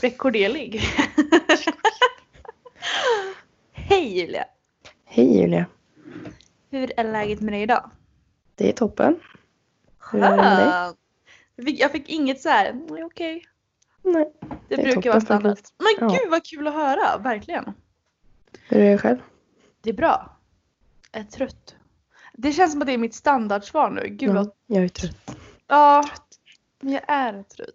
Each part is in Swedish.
Rekorderlig. Hej Julia. Hej Julia. Hur är läget med dig idag? Det är toppen. Hur är det med dig? Jag fick inget så här. Okej. Nej. Det brukar vara standard. Men gud vad kul att höra, verkligen. Hur är det själv? Det är bra. Jag är trött. Det känns som att det är mitt standardsvar nu. Gud, ja, jag är trött. Ja, jag är trött.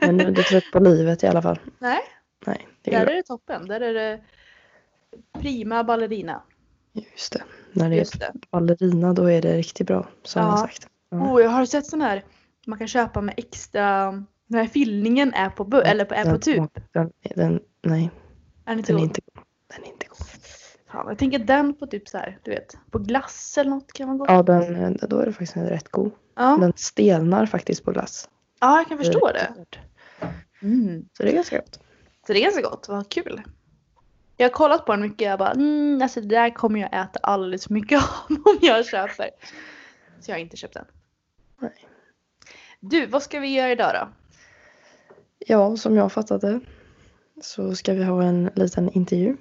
Men du är trött på livet i alla fall. Nej, det är där bra. Är det toppen. Där är det prima ballerina. Just det. När det är ballerina då är det riktigt bra. Så har jag sagt. Ja. Jag har sett sån här. Man kan köpa med extra. Den här fyllningen är på tub. Den är inte god. Ja, jag tänker den på typ så här, du vet, på glass eller något kan man gå. Ja, då är det faktiskt rätt god. Ja. Den stelnar faktiskt på glass. Ja, jag kan förstå det. Så det är ganska gott. Vad kul. Jag har kollat på den mycket. Jag bara, det där kommer jag äta alldeles för mycket om jag köper. Så jag har inte köpt den. Nej. Du, vad ska vi göra idag då? Ja, som jag fattade så ska vi ha en liten intervju.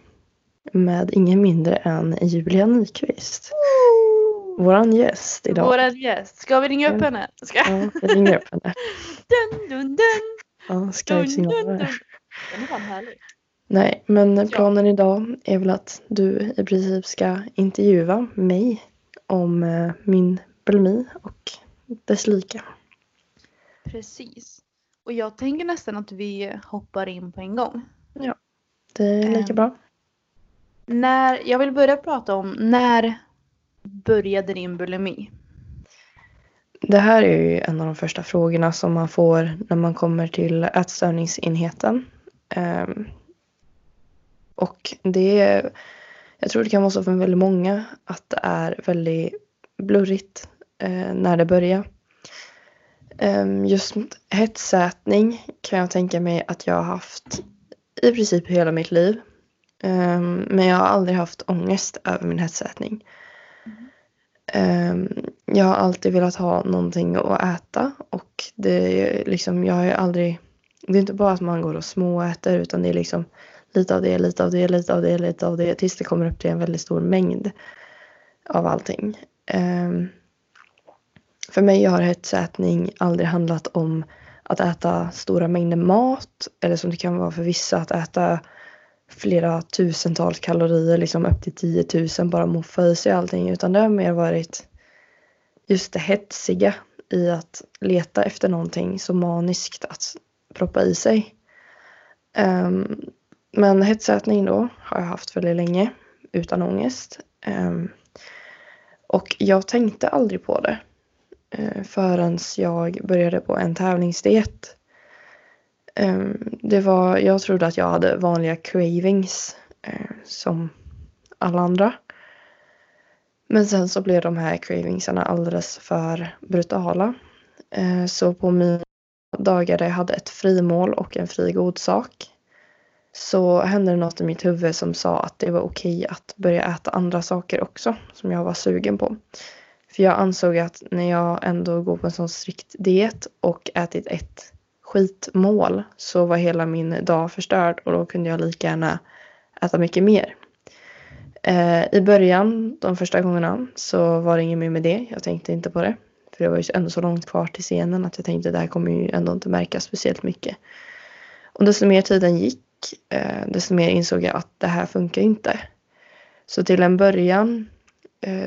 Med ingen mindre än Julia Nyqvist. Våran gäst idag. Ska vi ringa upp henne? Ja, vi ringer upp henne. Dun, dun, dun. Ja, Skype-signaler. Den var härlig. Nej, men planen idag är väl att du i princip ska intervjua mig om min bulimi och dess lika. Precis. Och jag tänker nästan att vi hoppar in på en gång. Ja, det är lika bra. Jag vill börja prata om, när började din bulimi? Det här är ju en av de första frågorna som man får när man kommer till ätstörningsenheten. Och jag tror det kan vara så för väldigt många att det är väldigt blurrigt när det börjar. Just hetsätning kan jag tänka mig att jag har haft i princip hela mitt liv. Men jag har aldrig haft ångest över min hetsätning. Jag har alltid velat ha någonting att äta. Och det är liksom, jag har ju aldrig. Det är inte bara att man går och småäter, utan det är liksom lite av det. Tills det kommer upp till en väldigt stor mängd av allting. För mig har hetsätning aldrig handlat om att äta stora mängder mat. Eller som det kan vara för vissa, att äta flera tusentals kalorier, liksom upp till 10 000, bara moffa i sig allting, utan det har mer varit just det hetsiga i att leta efter någonting så maniskt att proppa i sig. Men hetsätning då har jag haft väldigt länge utan ångest, och jag tänkte aldrig på det förrän jag började på en tävlingsdiet. Jag trodde att jag hade vanliga cravings som alla andra. Men sen så blev de här cravingsarna alldeles för brutala. Så på mina dagar där jag hade ett frimål och en frigod sak, så hände det något i mitt huvud som sa att det var okej att börja äta andra saker också som jag var sugen på. För jag ansåg att när jag ändå går på en sån strikt diet och ätit ett skitmål, så var hela min dag förstörd, och då kunde jag lika gärna äta mycket mer. I början, de första gångerna, så var det inget mer med det. Jag tänkte inte på det. För det var ju ändå så långt kvar till scenen att jag tänkte att det här kommer ju ändå inte märka speciellt mycket. Och desto mer tiden gick, desto mer insåg jag att det här funkar inte. Så till en början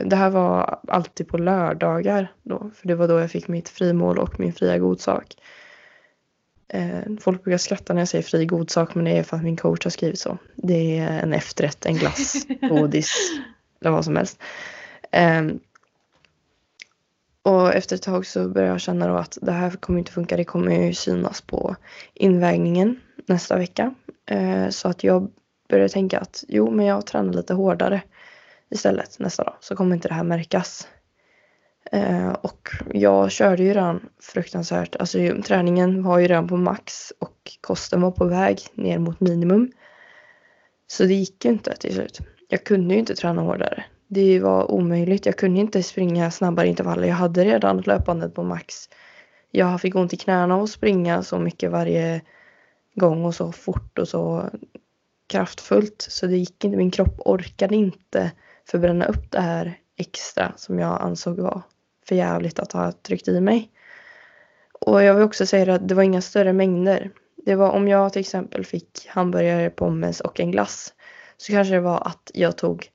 Det här var alltid på lördagar då, för det var då jag fick mitt frimål och min fria godsak. Folk brukar skratta när jag säger fri godsak, men det är för att min coach har skrivit så. Det är en efterrätt, en glass, godis eller vad som helst. Och efter ett tag så började jag känna då att det här kommer inte funka. Det kommer ju synas på invägningen nästa vecka. Så att jag började tänka att jo, men jag tränar lite hårdare istället nästa dag. Så kommer inte det här märkas. Och jag körde ju redan fruktansvärt. Alltså träningen var ju redan på max och kosten var på väg ner mot minimum. Så det gick ju inte till slut. Jag kunde ju inte träna hårdare. Det var omöjligt. Jag kunde inte springa snabbare intervaller. Jag hade redan löpandet på max. Jag fick ont i knäna och springa så mycket varje gång och så fort och så kraftfullt. Så det gick inte. Min kropp orkade inte förbränna upp det här extra som jag ansåg var för jävligt att ha tryckt i mig. Och jag vill också säga att det var inga större mängder. Det var om jag till exempel fick hamburgare, pommes och en glass, så kanske det var att jag tog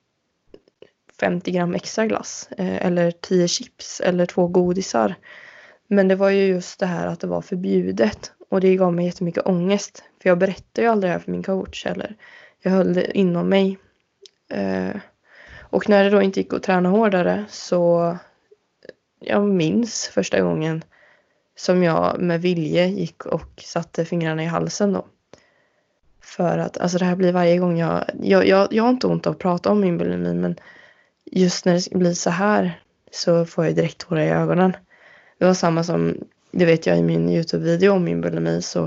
50 gram extra glass eller 10 chips eller 2 godisar. Men det var ju just det här att det var förbjudet, och det gav mig jättemycket ångest, för jag berättade ju aldrig det här för min coach eller jag höll det inom mig. Och när det då inte gick att träna hårdare, så jag minns första gången som jag med vilje gick och satte fingrarna i halsen då. För att alltså det här blir varje gång jag har inte ont av att prata om min bulimi, men just när det blir så här så får jag direkt tårar i ögonen. Det var samma som, det vet jag i min Youtube-video om min bulimi, så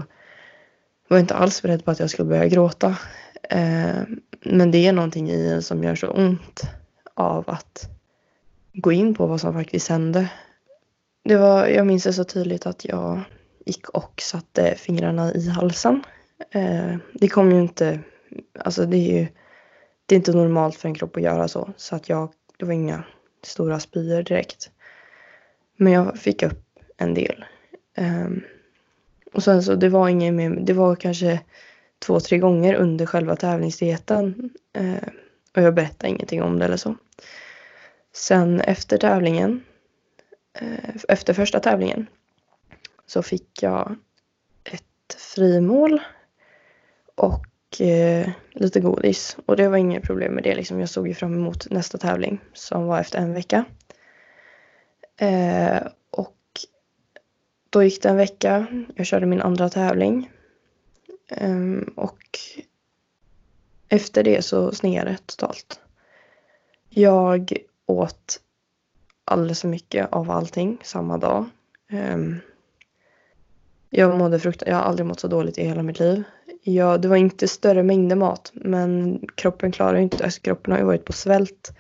var jag inte alls beredd på att jag skulle börja gråta. Men det är någonting i en som gör så ont av att gå in på vad som faktiskt hände. Det var, jag minns det så tydligt att jag gick och satte fingrarna i halsen. Det kom ju inte, alltså det är ju, det är inte normalt för en kropp att göra så. Så att det var inga stora spyor direkt. Men jag fick upp en del. Och sen så, det var inget mer, det var kanske 2-3 gånger under själva tävlingsdieten. Och jag berättade ingenting om det eller så. Sen efter tävlingen, efter första tävlingen, så fick jag ett frimål och lite godis. Och det var inget problem med det. Liksom. Jag såg ju fram emot nästa tävling som var efter en vecka. Och då gick det en vecka. Jag körde min andra tävling. Och efter det så sneade det totalt. Jag åt alldeles för mycket av allting samma dag. Jag har aldrig mått så dåligt i hela mitt liv. Det var inte större mängder mat, men kroppen klarar ju inte. Alltså, kroppen har ju varit på svält.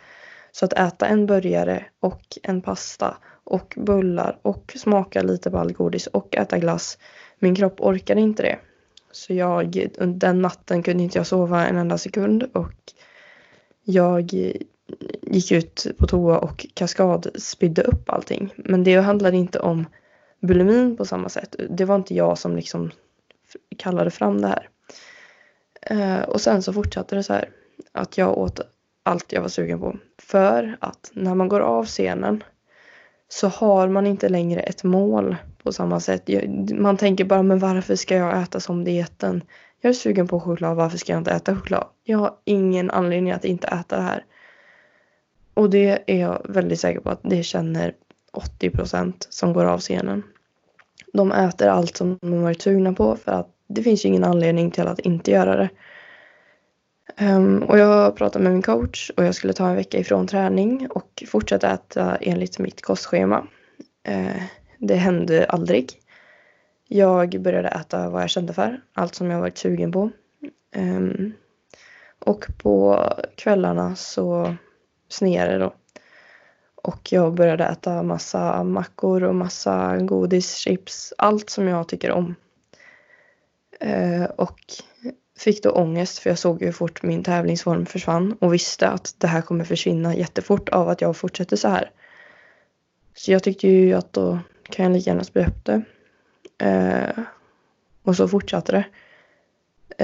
Så att äta en burgare och en pasta och bullar och smaka lite på all godis och äta glass. Min kropp orkade inte det. Så den natten kunde inte jag sova en enda sekund, och jag gick ut på toa och kaskadspydde upp allting. Men det handlade inte om bulimin på samma sätt. Det var inte jag som liksom kallade fram det här. Och sen så fortsatte det så här, att jag åt allt jag var sugen på. För att när man går av scenen så har man inte längre ett mål på samma sätt. Man tänker bara, men varför ska jag äta som dieten? Jag är sugen på choklad, varför ska jag inte äta choklad? Jag har ingen anledning att inte äta det här. Och det är jag väldigt säker på att det känner 80% som går av scenen. De äter allt som de varit sugna på, för att det finns ju ingen anledning till att inte göra det. Och jag pratade med min coach, och jag skulle ta en vecka ifrån träning och fortsätta äta enligt mitt kostschema. Det hände aldrig. Jag började äta vad jag kände för, allt som jag varit sugen på. Och på kvällarna så sneade då. Och jag började äta massa mackor och massa godis, chips, allt som jag tycker om. Och fick då ångest, för jag såg hur fort min tävlingsform försvann och visste att det här kommer försvinna jättefort av att jag fortsätter så här. Så jag tyckte ju att då kan jag lika gärna spela upp det. Och så fortsatte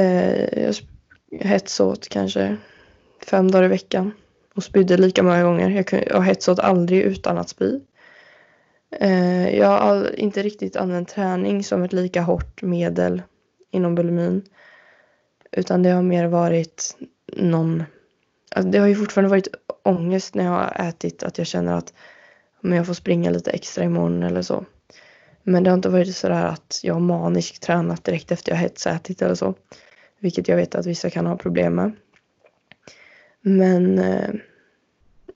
det. Jag hetsåt kanske 5 dagar i veckan. och spydde lika många gånger. Jag hetsade aldrig utan att spy. Jag har inte riktigt använt träning som ett lika hårt medel inom bulimin. Utan det har mer varit någon... Alltså det har ju fortfarande varit ångest när jag har ätit. Att jag känner att men jag får springa lite extra imorgon eller så. Men det har inte varit sådär att jag har maniskt tränat direkt efter jag har hetsätit eller så. Vilket jag vet att vissa kan ha problem med. Men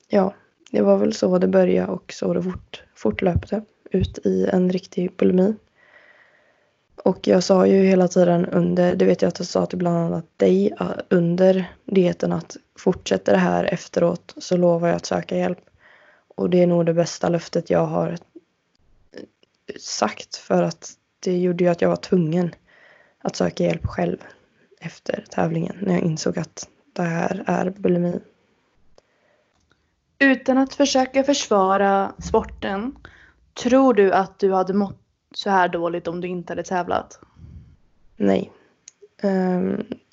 ja, det var väl så det började och så det fortlöpte ut i en riktig bulimi. Och jag sa ju hela tiden under, det vet jag att jag sa till bland annat dig under dieten att fortsätter det här efteråt så lovar jag att söka hjälp. Och det är nog det bästa löftet jag har sagt, för att det gjorde ju att jag var tvungen att söka hjälp själv efter tävlingen när jag insåg att det här är bulimi. Utan att försöka försvara sporten, tror du att du hade mått så här dåligt om du inte hade tävlat? Nej.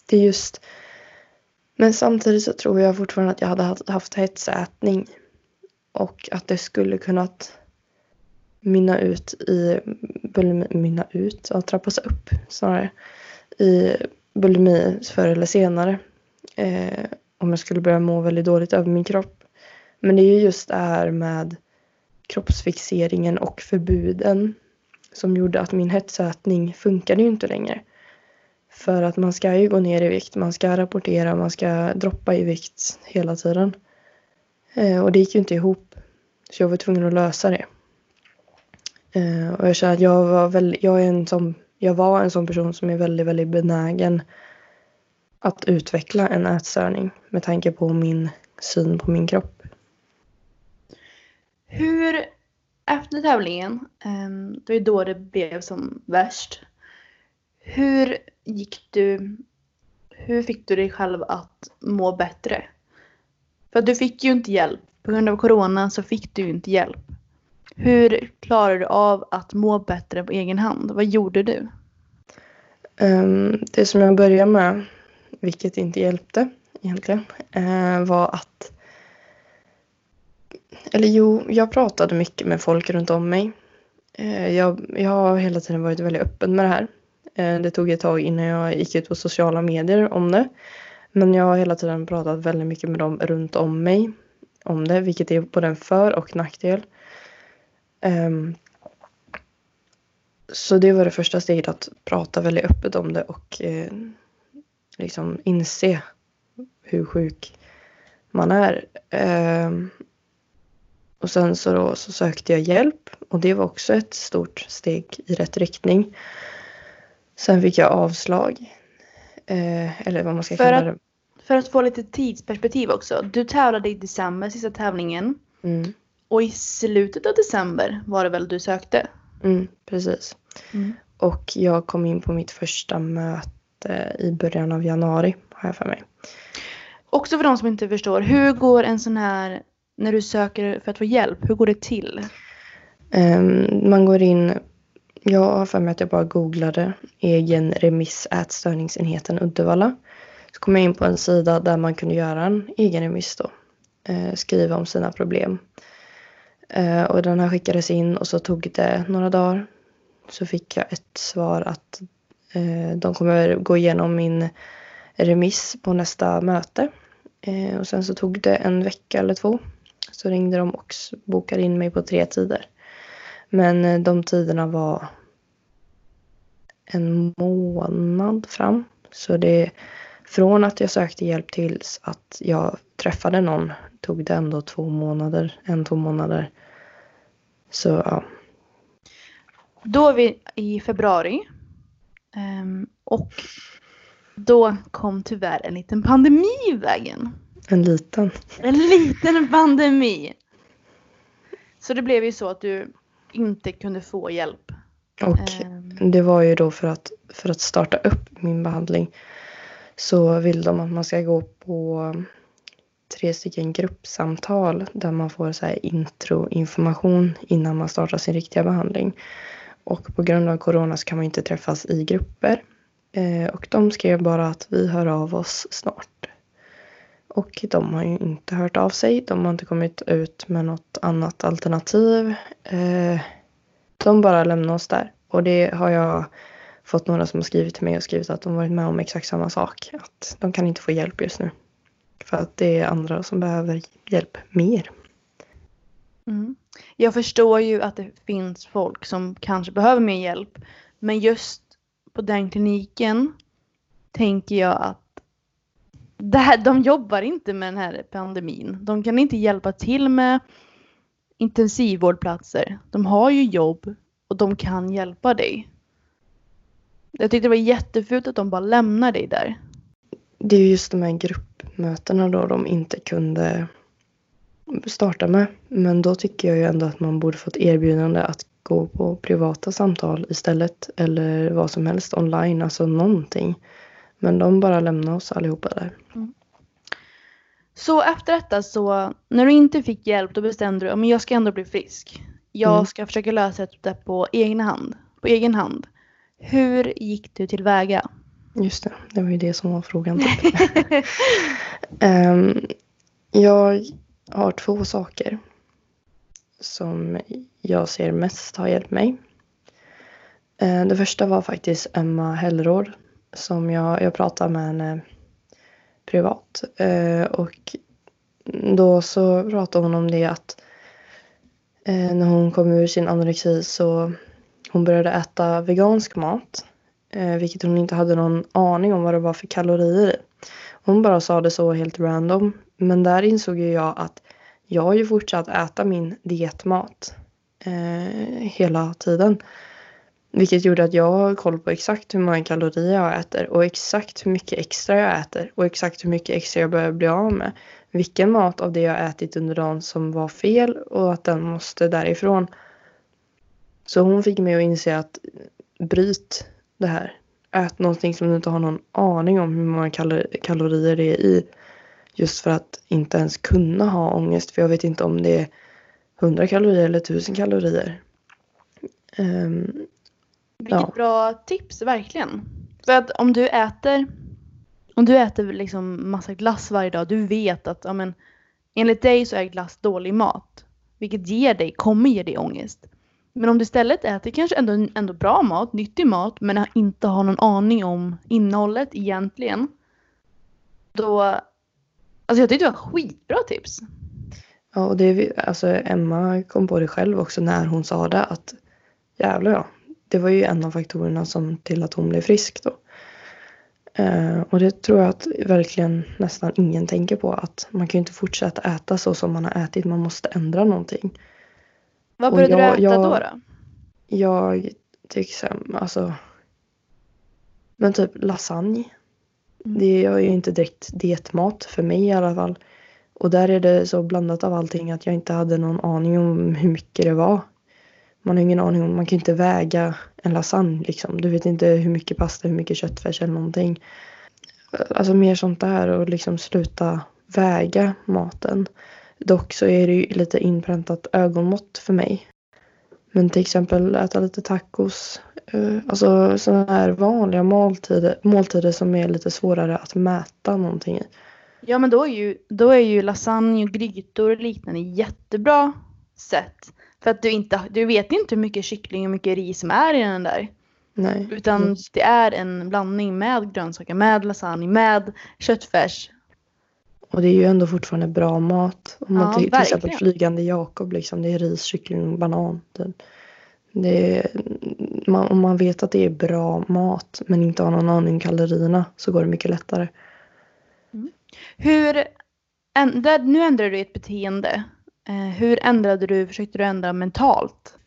Det är just... Men samtidigt så tror jag fortfarande att jag hade haft hetsätning. Och att det skulle kunnat mynna ut i... Mynna ut? Ja, trappas upp snarare. I bulimi förr eller senare. Om jag skulle börja må väldigt dåligt över min kropp. Men det är ju just det här med kroppsfixeringen och förbuden som gjorde att min hetsätning funkade ju inte längre. För att man ska ju gå ner i vikt, man ska rapportera, man ska droppa i vikt hela tiden. Och det gick ju inte ihop. Så jag var tvungen att lösa det. Och jag känner att jag var en sån person som är väldigt, väldigt benägen att utveckla en ätstörning med tanke på min syn på min kropp. Hur efter tävlingen, det var då det blev som värst. Hur fick du dig själv att må bättre? För du fick ju inte hjälp. På grund av corona så fick du inte hjälp. Hur klarade du av att må bättre på egen hand? Vad gjorde du? Det som jag började med, vilket inte hjälpte egentligen, var att... Eller jo, jag pratade mycket med folk runt om mig. Jag har hela tiden varit väldigt öppen med det här. Det tog ett tag innan jag gick ut på sociala medier om det. Men jag har hela tiden pratat väldigt mycket med dem runt om mig om det. Vilket är både en för- och nackdel. Så det var det första steget, att prata väldigt öppet om det. Och liksom inse hur sjuk man är. Och sen så sökte jag hjälp. Och det var också ett stort steg i rätt riktning. Sen fick jag avslag. Eller vad man ska kalla det. För att få lite tidsperspektiv också. Du tävlade i december, sista tävlingen. Mm. Och i slutet av december var det väl du sökte? Mm, precis. Mm. Och jag kom in på mitt första möte i början av januari. Har jag för mig. Också för de som inte förstår. Hur går en sån här... När du söker för att få hjälp, hur går det till? Man går in, jag har för mig att jag bara googlade egen remiss ätstörningsenheten Uddevalla. Så kom jag in på en sida där man kunde göra en egen remiss då. Skriva om sina problem. Och den här skickades in och så tog det några dagar. Så fick jag ett svar att de kommer gå igenom min remiss på nästa möte. Och sen så tog det en vecka eller två. Så ringde de och bokade in mig på 3 tider. Men de tiderna var 1 månad fram. Så det från att jag sökte hjälp tills att jag träffade någon tog det ändå 2 månader. 1-2 månader. Så ja. Då är vi i februari. Och då kom tyvärr en liten pandemi i vägen. En liten pandemi. Så det blev ju så att du inte kunde få hjälp. Och det var ju då för att starta upp min behandling så vill de att man ska gå på 3 stycken gruppsamtal där man får så här introinformation innan man startar sin riktiga behandling. Och på grund av corona så kan man inte träffas i grupper. Och de skrev bara att vi hör av oss snart. Och de har ju inte hört av sig. De har inte kommit ut med något annat alternativ. De bara lämnar oss där. Och det har jag fått några som har skrivit till mig och skrivit att de varit med om exakt samma sak. Att de kan inte få hjälp just nu. För att det är andra som behöver hjälp mer. Mm. Jag förstår ju att det finns folk som kanske behöver mer hjälp. Men just på den kliniken tänker jag att det här, de jobbar inte med den här pandemin. De kan inte hjälpa till med intensivvårdplatser. De har ju jobb och de kan hjälpa dig. Jag tyckte det var jättefult att de bara lämnar dig där. Det är just de här gruppmötena då de inte kunde starta med. Men då tycker jag ju ändå att man borde fått erbjudande att gå på privata samtal istället. Eller vad som helst online, alltså någonting. Men de bara lämnar oss allihopa där. Mm. Så efter detta så, när du inte fick hjälp, då bestämde du, men jag ska ändå bli frisk. Jag ska försöka lösa det på egen hand. Hur gick du tillväga? Just det, det var ju det som var frågan. Typ. Jag har två saker som jag ser mest har hjälpt mig. Det första var faktiskt Emma Hellråd. Som jag pratade med henne privat. Och då så pratade hon om det att när hon kom ur sin anorexi så hon började äta vegansk mat. Vilket hon inte hade någon aning om vad det var för kalorier. Hon bara sa det så helt random. Men där insåg ju jag att jag har ju fortsatt äta min dietmat hela tiden. Vilket gjorde att jag har koll på exakt hur många kalorier jag äter. Och exakt hur mycket extra jag äter. Och exakt hur mycket extra jag börjar bli av med. Vilken mat av det jag ätit under dagen som var fel. Och att den måste därifrån. Så hon fick mig att inse att bryt det här. Ät någonting som du inte har någon aning om hur många kalorier det är i. Just för att inte ens kunna ha ångest. För jag vet inte om det är 100 kalorier eller 1000 kalorier. Vilket bra tips, verkligen. För att om du äter liksom massa glass varje dag, du vet att enligt dig så är glass dålig mat. Vilket kommer ge dig ångest. Men om du istället äter kanske ändå bra mat, nyttig mat, men inte har någon aning om innehållet egentligen. Då, jag tyckte det var skitbra tips. Ja, och Emma kom på det själv också när hon sa det att jävlar ja. Det var ju en av faktorerna som till att hon blev frisk då. Och det tror jag att verkligen nästan ingen tänker på. Att man kan ju inte fortsätta äta så som man har ätit. Man måste ändra någonting. Vad började du äta då? Jag tycker men typ lasagne. Det är ju inte direkt dietmat för mig i alla fall. Och där är det så blandat av allting att jag inte hade någon aning om hur mycket det var. Man har ingen aning om, man kan inte väga en lasagne liksom. Du vet inte hur mycket pasta, hur mycket köttfärs eller någonting. Alltså mer sånt där och liksom sluta väga maten. Dock så är det ju lite inpräntat ögonmått för mig. Men till exempel äta lite tacos. Alltså sådana här vanliga måltider som är lite svårare att mäta någonting i. Ja men då är ju lasagne och grytor och liknande jättebra sätt. För att du vet inte hur mycket kyckling och mycket ris som är i den där. Nej. Utan det är en blandning med grönsaker, med lasagne, med köttfärs. Och det är ju ändå fortfarande bra mat. Om man till exempel flygande Jakob, liksom, det är ris, kyckling och banan. Om man vet att det är bra mat men inte har någon aning om kalorierna så går det mycket lättare. Mm. Nu ändrar du ett beteende. Hur ändrade du? Försökte du ändra mentalt?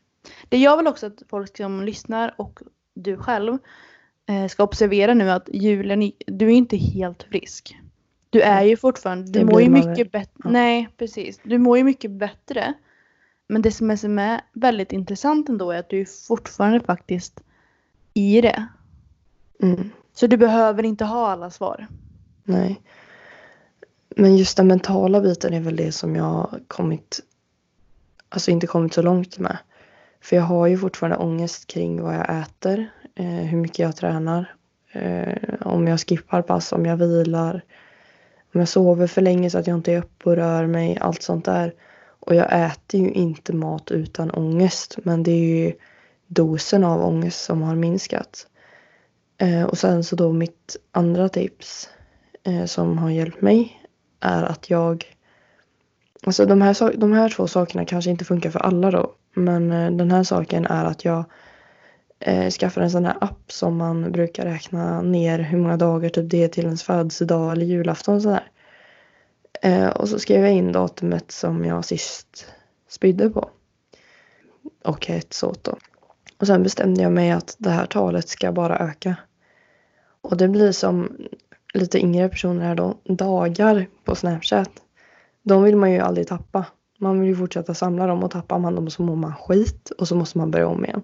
Det jag vill också att folk som lyssnar och du själv ska observera nu att Julia, du är inte helt frisk. Du är ju fortfarande, du mår ju mycket bättre. Ja. Nej, precis. Du mår ju mycket bättre. Men det som är väldigt intressant ändå är att du är fortfarande faktiskt i det. Mm. Så du behöver inte ha alla svar. Nej. Men just den mentala biten är väl det som jag inte kommit så långt med. För jag har ju fortfarande ångest kring vad jag äter, hur mycket jag tränar, om jag skippar pass, om jag vilar, Om jag sover för länge så att jag inte är uppe och rör mig. Allt sånt där. Och jag äter ju inte mat utan ångest. Men det är ju dosen av ångest som har minskat. Och sen så då mitt andra tips som har hjälpt mig är att jag... Alltså de här två sakerna kanske inte funkar för alla då. Men den här saken är att jag skaffar en sån här app som man brukar räkna ner hur många dagar typ det är till ens födelsedag eller julafton och sådär. Och så skrev jag in datumet som jag sist spydde på. Och ett sånt då. Och sen bestämde jag mig att det här talet ska bara öka. Och det blir som lite yngre personer här då. Dagar på Snapchat. De vill man ju aldrig tappa. Man vill ju fortsätta samla dem och tappar man dem så mår man skit. Och så måste man börja om igen.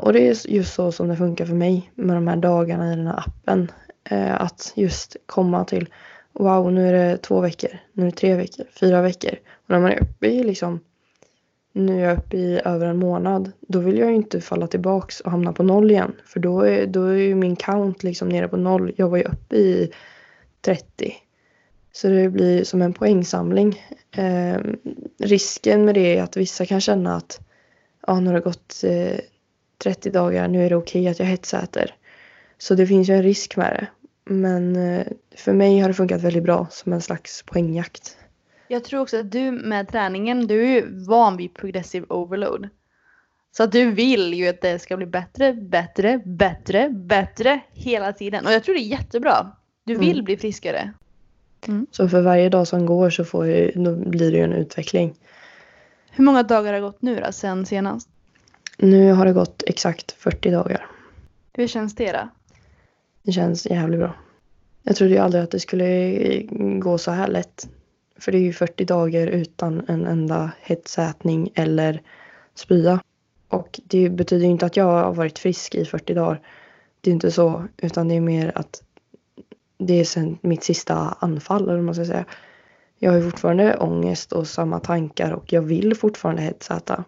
Och det är just så som det funkar för mig med de här dagarna i den här appen. Att just komma till, wow, nu är det 2 veckor, nu är det 3 veckor, 4 veckor. Och när man är uppe i liksom, nu är jag uppe i över en månad, då vill jag ju inte falla tillbaks och hamna på 0 igen. För då är ju min count liksom nere på 0, jag var ju uppe i 30. Så det blir som en poängsamling. Risken med det är att vissa kan känna att, ja, nu har det gått 30 dagar, nu är det okej att jag hetsäter. Så det finns ju en risk med det. Men för mig har det funkat väldigt bra som en slags poängjakt. Jag tror också att du med träningen, du är ju van vid progressive overload. Så att du vill ju att det ska bli bättre hela tiden. Och jag tror det är jättebra. Du vill bli friskare. Mm. Så för varje dag som går så blir det ju en utveckling. Hur många dagar har gått nu då, sen senast? Nu har det gått exakt 40 dagar. Hur känns det då? Det känns jävligt bra. Jag trodde ju aldrig att det skulle gå så här lätt. För det är ju 40 dagar utan en enda hetsätning eller spya. Och det betyder ju inte att jag har varit frisk i 40 dagar. Det är inte så. Utan det är mer att det är sen mitt sista anfall, eller vad man ska säga. Jag har ju fortfarande ångest och samma tankar och jag vill fortfarande hetsäta.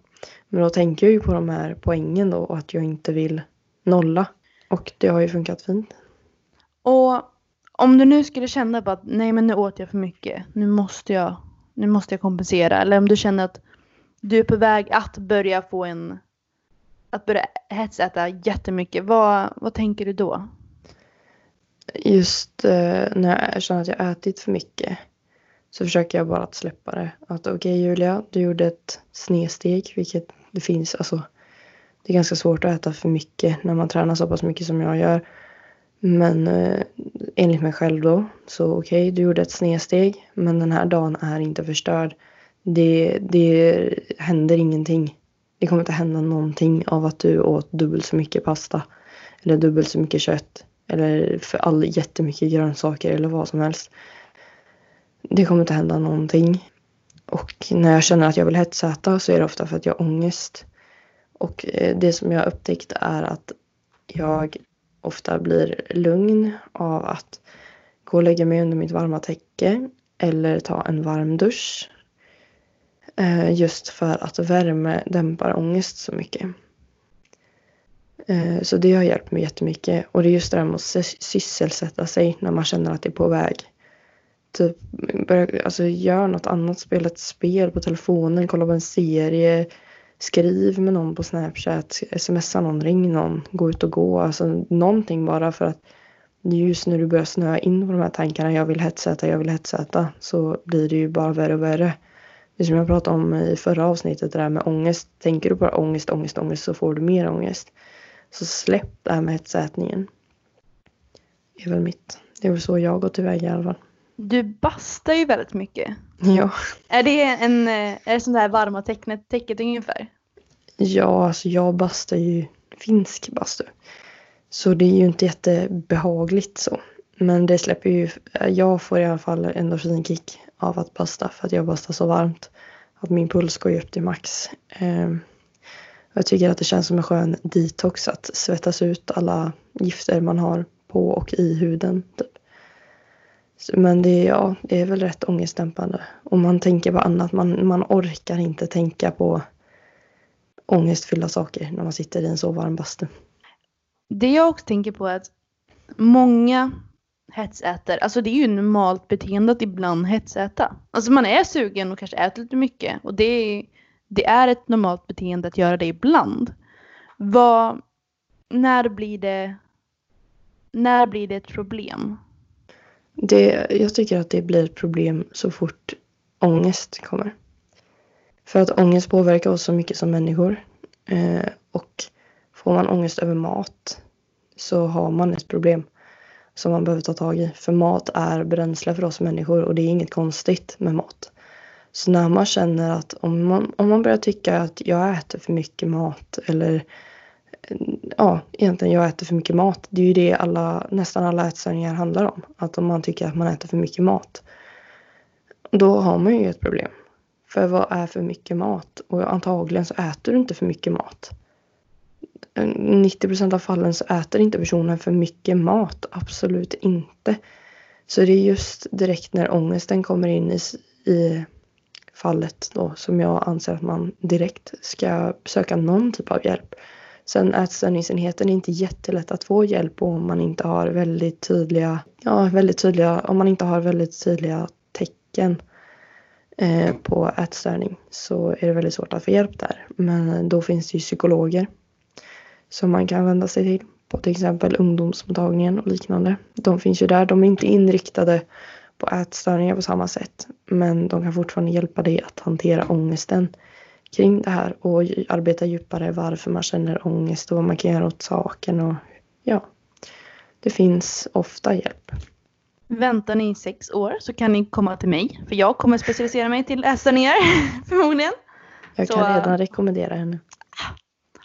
Men då tänker jag ju på de här poängen då och att jag inte vill nolla. Och det har ju funkat fint. Och om du nu skulle känna på att nej, men nu åt jag för mycket, nu måste jag kompensera. Eller om du känner att du är på väg att börja få att börja hetsäta jättemycket. Vad tänker du då? Just när jag känner att jag ätit för mycket så försöker jag bara att släppa det. Att okej, Julia, du gjorde ett snedsteg, vilket det finns, alltså. Det är ganska svårt att äta för mycket när man tränar så pass mycket som jag gör. Men enligt mig själv då. Så okej, du gjorde ett snedsteg. Men den här dagen är inte förstörd. Det händer ingenting. Det kommer inte hända någonting av att du åt dubbelt så mycket pasta. Eller dubbelt så mycket kött. Eller för jättemycket grönsaker eller vad som helst. Det kommer inte hända någonting. Och när jag känner att jag vill hetsäta så är det ofta för att jag har ångest. Och det som jag har upptäckt är att jag ofta blir lugn av att gå och lägga mig under mitt varma täcke eller ta en varm dusch. Just för att värme dämpar ångest så mycket. Så det har hjälpt mig jättemycket. Och det är just det där med att sysselsätta sig när man känner att det är på väg. Typ, alltså, gör något annat, spela ett spel på telefonen, kolla på en serie. Skriv med någon på Snapchat, smsa någon, ring någon, gå ut och gå. Alltså någonting bara, för att just när du börjar snöa in på de här tankarna, jag vill hetsäta, så blir det ju bara värre och värre. Det som jag pratade om i förra avsnittet, det där med ångest. Tänker du bara ångest så får du mer ångest. Så släpp det här med hetsätningen. Det är väl mitt. Det är väl så jag har gått tillväg i alla fall. Du bastar ju väldigt mycket. Ja. Är det sånt där varma täcket ungefär? Ja, alltså jag bastar ju finsk bastu. Så det är ju inte jättebehagligt så. Men det släpper ju, jag får i alla fall endorfinkick av att basta. För att jag bastar så varmt. Att min puls går ju upp till max. Jag tycker att det känns som en skön detox att svettas ut alla gifter man har på och i huden typ. Men det är väl rätt ångestdämpande. Och man tänker på annat. Man orkar inte tänka på ångestfyllda saker när man sitter i en så varm bastu. Det jag också tänker på är att många hetsäter. Alltså det är ju normalt beteende att ibland hetsäta. Alltså man är sugen och kanske äter lite mycket. Och det är ett normalt beteende att göra det ibland. När blir det ett problem? Jag tycker att det blir ett problem så fort ångest kommer. För att ångest påverkar oss så mycket som människor. Och får man ångest över mat så har man ett problem som man behöver ta tag i. För mat är bränsle för oss människor och det är inget konstigt med mat. Så när man känner att om man börjar tycka att jag äter för mycket mat eller ja, egentligen jag äter för mycket mat. Det är ju det nästan alla ätstörningar handlar om. Att om man tycker att man äter för mycket mat, då har man ju ett problem. För vad är för mycket mat? Och antagligen så äter du inte för mycket mat. 90% av fallen så äter inte personen för mycket mat. Absolut inte. Så det är just direkt när ångesten kommer in i fallet då, som jag anser att man direkt ska söka någon typ av hjälp. Sen ätstörningsenheten är inte jättelätt att få hjälp om man inte har väldigt tydliga tecken på ätstörning, så är det väldigt svårt att få hjälp där. Men då finns det ju psykologer som man kan vända sig till på till exempel ungdomsmottagningen och liknande. De finns ju där, de är inte inriktade på ätstörningar på samma sätt, men de kan fortfarande hjälpa dig att hantera ångesten kring det här och arbeta djupare varför man känner ångest och vad man kan göra åt saken. Och ja, det finns ofta hjälp. Väntar ni 6 år så kan ni komma till mig, för jag kommer specialisera mig till ätstörningar förmodligen. Jag kan redan rekommendera henne.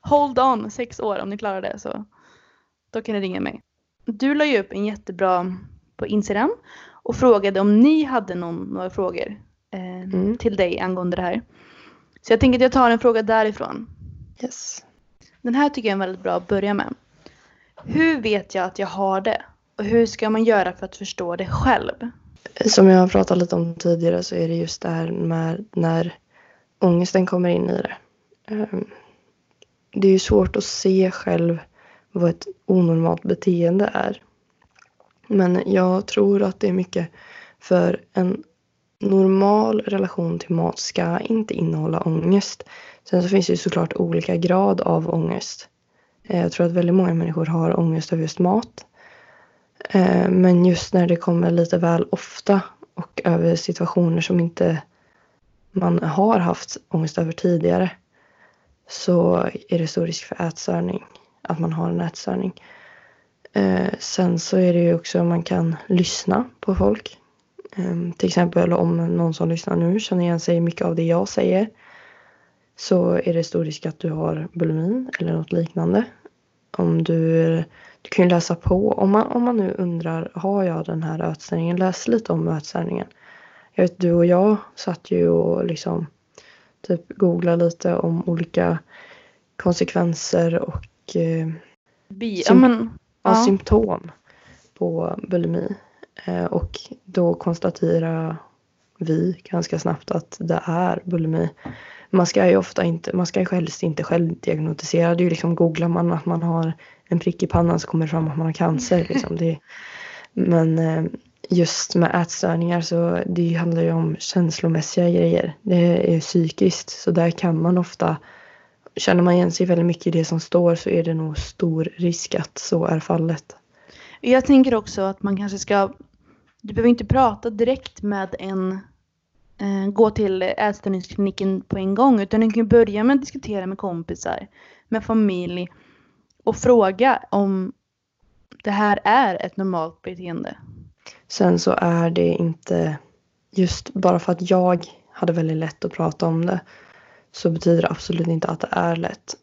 Hold on 6 år om ni klarar det, så då kan ni ringa mig. Du la ju upp en jättebra på Instagram och frågade om ni hade några frågor till dig angående det här. Så jag tänker att jag tar en fråga därifrån. Yes. Den här tycker jag är väldigt bra att börja med. Hur vet jag att jag har det? Och hur ska man göra för att förstå det själv? Som jag har pratat lite om tidigare så är det just det här med när ångesten kommer in i det. Det är ju svårt att se själv vad ett onormalt beteende är. Men jag tror att det är mycket för en normal relation till mat ska inte innehålla ångest. Sen så finns det ju såklart olika grad av ångest. Jag tror att väldigt många människor har ångest över just mat. Men just när det kommer lite väl ofta och över situationer som inte man har haft ångest över tidigare, så är det stor risk för ätstörning, att man har en ätstörning. Sen så är det ju också man kan lyssna på folk. Till exempel om någon som lyssnar nu känner igen sig mycket av det jag säger, så är det stor risk att du har bulimi eller något liknande. Om du kan ju läsa på, om man nu undrar, har jag den här ätstörningen? Läs lite om ätstörningen. Jag vet, du och jag satt ju och liksom typ googlade lite om olika konsekvenser och symptom på bulimi. Och då konstaterar vi ganska snabbt att det är bulimi. Man ska ju helst inte självdiagnostisera. Det är ju liksom, googlar man att man har en prick i pannan så kommer det fram att man har cancer. Liksom. Men just med ätstörningar så det handlar ju om känslomässiga grejer. Det är psykiskt, så där kan man ofta, känner man igen sig väldigt mycket i det som står, så är det nog stor risk att så är fallet. Jag tänker också att man kanske du behöver inte prata direkt med gå till ätstörningskliniken på en gång, utan du kan börja med att diskutera med kompisar, med familj och fråga om det här är ett normalt beteende. Sen så är det inte just bara för att jag hade väldigt lätt att prata om det, så betyder det absolut inte att det är lätt.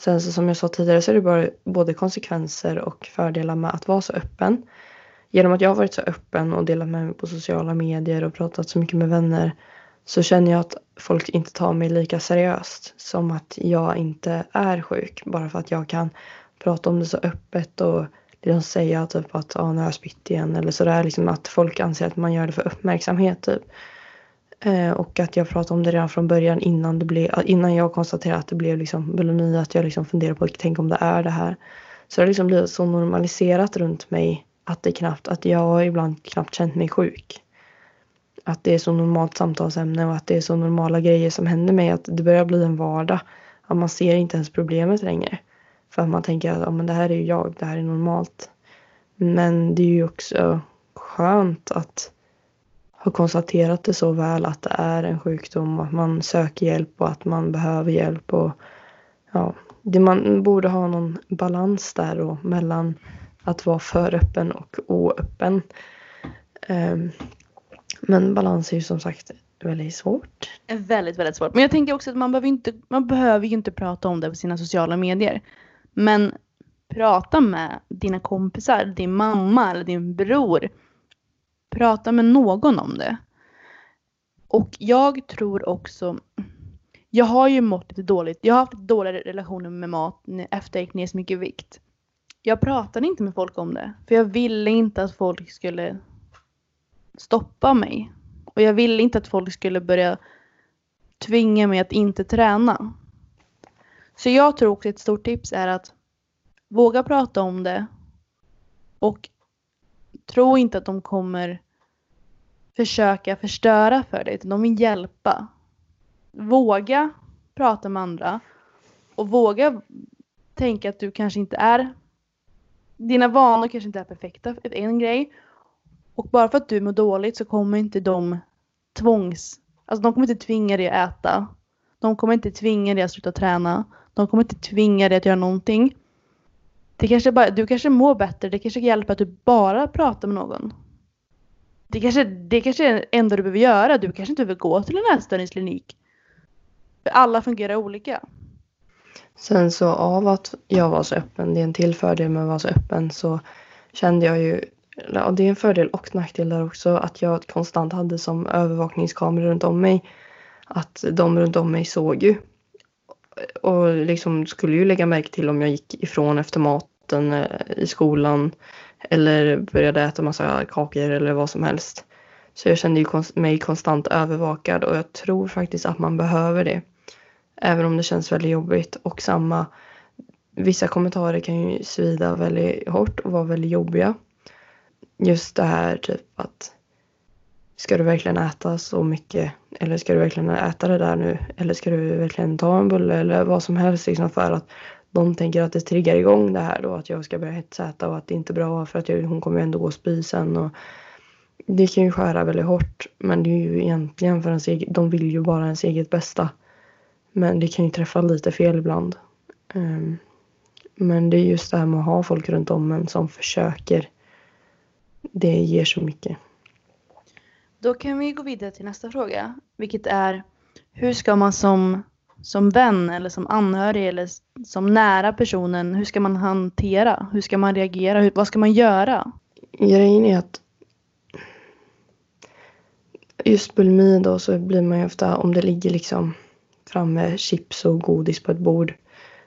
Sen så, som jag sa tidigare, så är det bara både konsekvenser och fördelar med att vara så öppen. Genom att jag har varit så öppen och delat med mig på sociala medier och pratat så mycket med vänner, så känner jag att folk inte tar mig lika seriöst som att jag inte är sjuk. Bara för att jag kan prata om det så öppet, och det de säger typ att nu har jag spytt igen eller sådär. Liksom att folk anser att man gör det för uppmärksamhet typ. Och att jag pratade om det redan från början innan jag konstaterade att det blev liksom bulimi, att jag liksom funderade på, tänk om det är det här. Så det har liksom blivit så normaliserat runt mig att det knappt, att jag har ibland knappt känt mig sjuk. Att det är så normalt samtalsämne och att det är så normala grejer som händer mig. Att det börjar bli en vardag. Att man ser inte ens problemet längre. För att man tänker att ja, men det här är ju jag, det här är normalt. Men det är ju också skönt att ha konstaterat det så väl att det är en sjukdom. Att man söker hjälp och att man behöver hjälp. Och, ja, det man borde ha någon balans där då, mellan att vara för öppen och oöppen. Men balans är ju som sagt väldigt svårt. Väldigt, väldigt svårt. Men jag tänker också att man behöver ju inte prata om det på sina sociala medier. Men prata med dina kompisar, din mamma eller din bror. Prata med någon om det. Och jag tror också, jag har ju mått lite dåligt. Jag har haft dåliga relationer med mat efter jag gick ner så mycket vikt. Jag pratade inte med folk om det. För jag ville inte att folk skulle stoppa mig. Och jag ville inte att folk skulle börja tvinga mig att inte träna. Så jag tror också ett stort tips är att våga prata om det. Och tro inte att de kommer försöka förstöra för dig. De vill hjälpa. Våga prata med andra. Och våga tänka att du kanske inte är... Dina vanor kanske inte är perfekta. Det är en grej. Och bara för att du mår dåligt så kommer inte de Alltså de kommer inte tvinga dig att äta. De kommer inte tvinga dig att sluta träna. De kommer inte tvinga dig att göra någonting. Det kanske bara, du kanske mår bättre. Det kanske hjälper att du bara pratar med någon. Det kanske är det enda du behöver göra. Du kanske inte behöver gå till en ätstörningsklinik. För alla fungerar olika. Sen så av att jag var så öppen, det är en till fördel med att vara så öppen, så kände jag ju, och det är en fördel och nackdel där också, att jag konstant hade som övervakningskameror runt om mig, att de runt om mig såg ju. Och liksom skulle ju lägga märke till om jag gick ifrån efter maten i skolan eller började äta massa kakor eller vad som helst. Så jag kände ju mig konstant övervakad, och jag tror faktiskt att man behöver det. Även om det känns väldigt jobbigt. Och samma, vissa kommentarer kan ju svida väldigt hårt och vara väldigt jobbiga. Just det här typ att, ska du verkligen äta så mycket? Eller ska du verkligen äta det där nu? Eller ska du verkligen ta en bulle? Eller vad som helst, liksom, för att de tänker att det triggar igång det här då. Att jag ska börja hetsäta och att det inte är bra för att hon kommer ändå gå och spy sen. Och det kan ju skära väldigt hårt. Men det är ju egentligen för ens eget, de vill ju bara ens eget bästa. Men det kan ju träffa lite fel ibland. Men det är just det här med att ha folk runt om en som försöker. Det ger så mycket. Då kan vi gå vidare till nästa fråga. Vilket är, hur ska man som vän eller som anhörig eller som nära personen, hur ska man hantera? Hur ska man reagera? Vad ska man göra? Grejen är att just bulimi då, så blir man ju ofta, om det ligger liksom framme chips och godis på ett bord,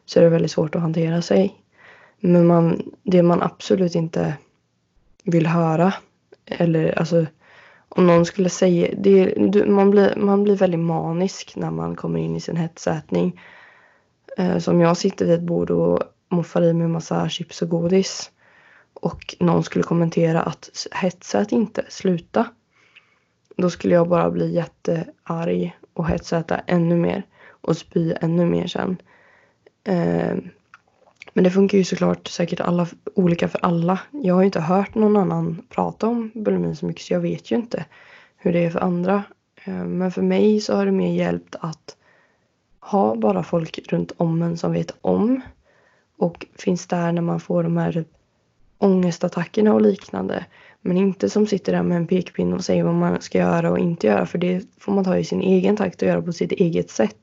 så är det väldigt svårt att hantera sig. Men det man absolut inte vill höra, eller alltså om någon skulle säga det, man blir väldigt manisk när man kommer in i sin hetsätning. Som jag sitter vid ett bord och moffar i mig en massa chips och godis, och någon skulle kommentera att hetsät inte, sluta. Då skulle jag bara bli jättearg och hetsäta ännu mer och spy ännu mer sen. Men det funkar ju såklart säkert olika för alla. Jag har ju inte hört någon annan prata om bulimi så mycket, så jag vet ju inte hur det är för andra. Men för mig så har det mer hjälpt att ha bara folk runt om en som vet om. Och finns där när man får de här ångestattackerna och liknande. Men inte som sitter där med en pekpinne och säger vad man ska göra och inte göra. För det får man ta i sin egen takt och göra på sitt eget sätt.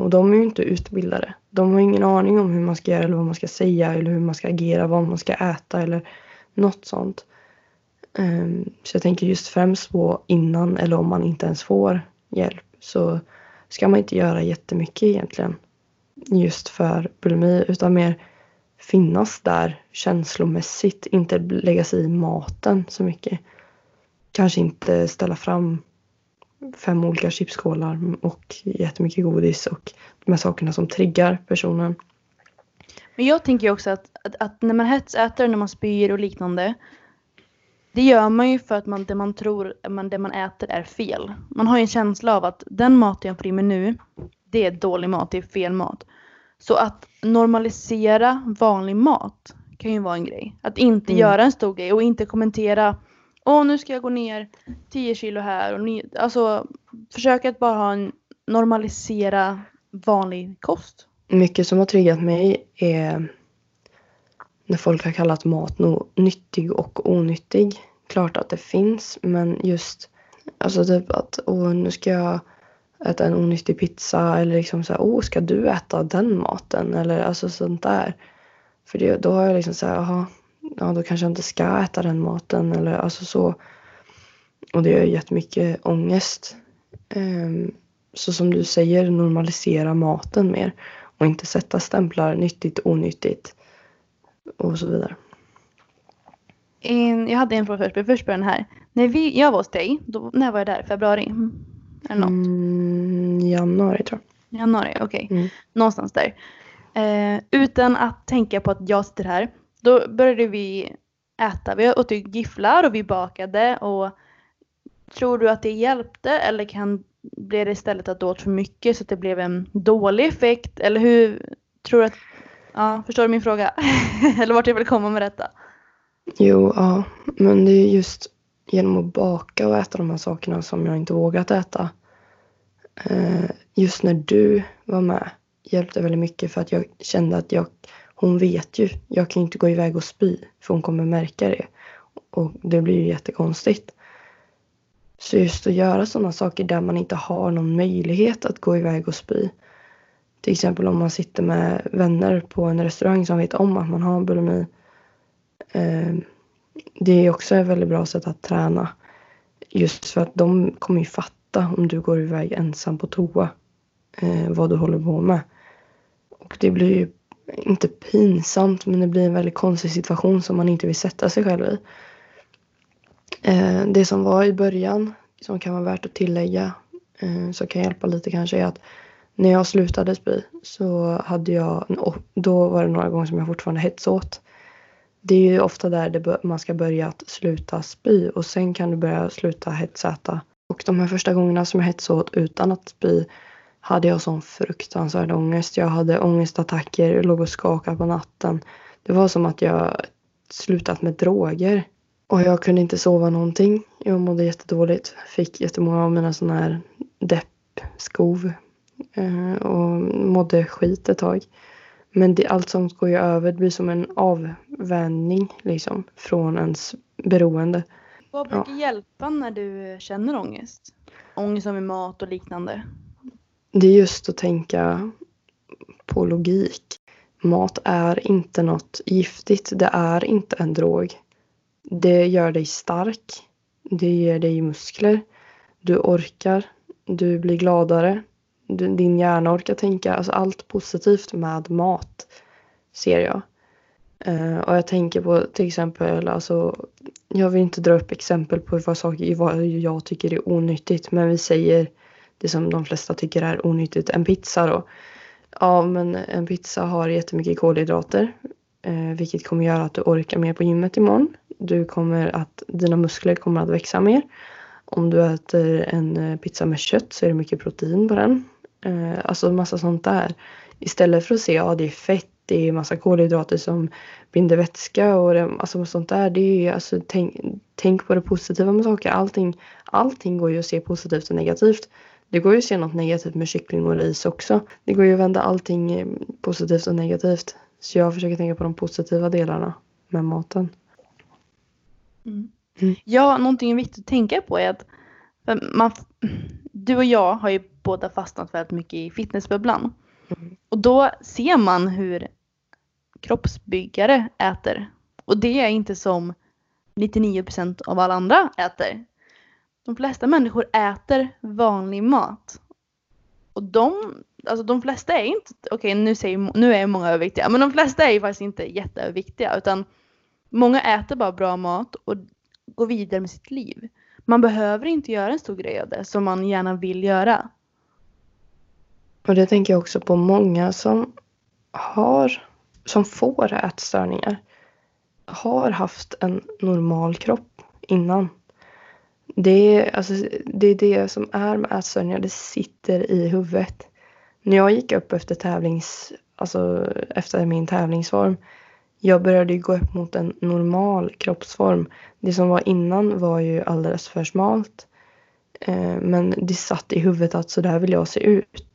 Och de är ju inte utbildade. De har ingen aning om hur man ska göra eller vad man ska säga. Eller hur man ska agera, vad man ska äta eller något sånt. Så jag tänker just främst på innan, eller om man inte ens får hjälp, så ska man inte göra jättemycket egentligen. Just för bulimi, utan mer finnas där känslomässigt, inte lägga sig i maten så mycket. Kanske inte ställa fram 5 olika chipskålar och jättemycket godis och de här sakerna som triggar personen. Men jag tänker också att när man hetsäter, när man spyr och liknande, det gör man ju för att man tror att det man äter är fel. Man har ju en känsla av att den maten jag får i mig nu, det är dålig mat, det är fel mat. Så att normalisera vanlig mat kan ju vara en grej. Att inte göra en stor grej och inte kommentera, nu ska jag gå ner 10 kilo här. Alltså, försök att bara ha en normalisera vanlig kost. Mycket som har triggat mig är när folk har kallat mat nyttig och onyttig. Klart att det finns, men just alltså typ att nu ska jag äta en onyttig pizza, eller liksom så här, ska du äta den maten, eller alltså sånt där. För det, då har jag liksom så här, då kanske jag inte ska äta den maten, eller alltså så. Och det gör jättemycket ångest. Så som du säger, normalisera maten mer och inte sätta stämplar nyttigt, onyttigt och så vidare. Jag hade en fråga först på den här. När jag var hos dig, när var jag där? Februari? Eller något? Januari tror jag. Januari, okej. Okay. Någonstans där. Utan att tänka på att jag sitter här, då började vi äta. Vi åt ju gifflar och vi bakade. Och tror du att det hjälpte, eller blev det istället att du åt för mycket så att det blev en dålig effekt? Eller hur tror du att... Ja, förstår du min fråga? Eller vart jag vill komma med detta? Jo, ja. Men det är just genom att baka och äta de här sakerna som jag inte vågat äta. Just när du var med hjälpte väldigt mycket, för att jag kände att hon vet ju. Jag kan inte gå iväg och spy, för hon kommer märka det. Och det blir ju jättekonstigt. Så just att göra sådana saker där man inte har någon möjlighet att gå iväg och spy. Till exempel om man sitter med vänner på en restaurang som vet om att man har bulimi. Det är också ett väldigt bra sätt att träna. Just för att de kommer ju fatta om du går iväg ensam på toa. Vad du håller på med. Och det blir ju inte pinsamt, men det blir en väldigt konstig situation som man inte vill sätta sig själv i. Det som var i början, som kan vara värt att tillägga, som kan hjälpa lite kanske, är att när jag slutade spy så hade jag, då var det några gånger som jag fortfarande hetsåt. Det är ju ofta där man ska börja att sluta spy, och sen kan du börja sluta hetsäta. Och de här första gångerna som jag hetsåt utan att spy hade jag sån fruktansvärd ångest. Jag hade ångestattacker, jag låg och skakade på natten. Det var som att jag slutat med droger. Och jag kunde inte sova någonting. Jag mådde jättedåligt. Fick jättemånga av mina sådana här deppskov. Och mådde skit ett tag. Men allt som går ju över, det blir som en avvänjning liksom, från ens beroende. Vad brukar hjälpa när du känner ångest? Ångest över mat och liknande. Det är just att tänka på logik. Mat är inte något giftigt. Det är inte en drog. Det gör dig stark. Det ger dig muskler. Du orkar. Du blir gladare. Din hjärna orkar tänka. Alltså allt positivt med mat ser jag. Och jag tänker på till exempel. Alltså, jag vill inte dra upp exempel på vad jag tycker är onyttigt. Men vi säger det som de flesta tycker är onyttigt. En pizza då. Ja, men en pizza har jättemycket kolhydrater. Vilket kommer göra att du orkar mer på gymmet imorgon. Dina muskler kommer att växa mer. Om du äter en pizza med kött så är det mycket protein på den. Alltså massa sånt där. Istället för att se, det är fett, det är massa kolhydrater som binder vätska och det, alltså sånt där. Det är, alltså, tänk på det positiva med saker. Allting går ju att se positivt och negativt. Det går ju att se något negativt med kyckling och ris också. Det går ju att vända allting positivt och negativt. Så jag försöker tänka på de positiva delarna med maten. Ja, någonting viktigt att tänka på är att du och jag har ju båda fastnat väldigt mycket i fitnessbubblan. Och då ser man hur kroppsbyggare äter. Och det är inte som 99% av alla andra äter. De flesta människor äter vanlig mat. Och de flesta är inte... Okej, nu är många överviktiga. Men de flesta är faktiskt inte jätteöverviktiga, utan... Många äter bara bra mat och går vidare med sitt liv. Man behöver inte göra en stor grej av det som man gärna vill göra. Och det tänker jag också på många som har som får ätstörningar har haft en normal kropp innan. Det är det som är med ätstörningar. Det sitter i huvudet. När jag gick upp efter efter min tävlingsform, jag började ju gå upp mot en normal kroppsform. Det som var innan var ju alldeles för smalt. Men det satt i huvudet att så där vill jag se ut.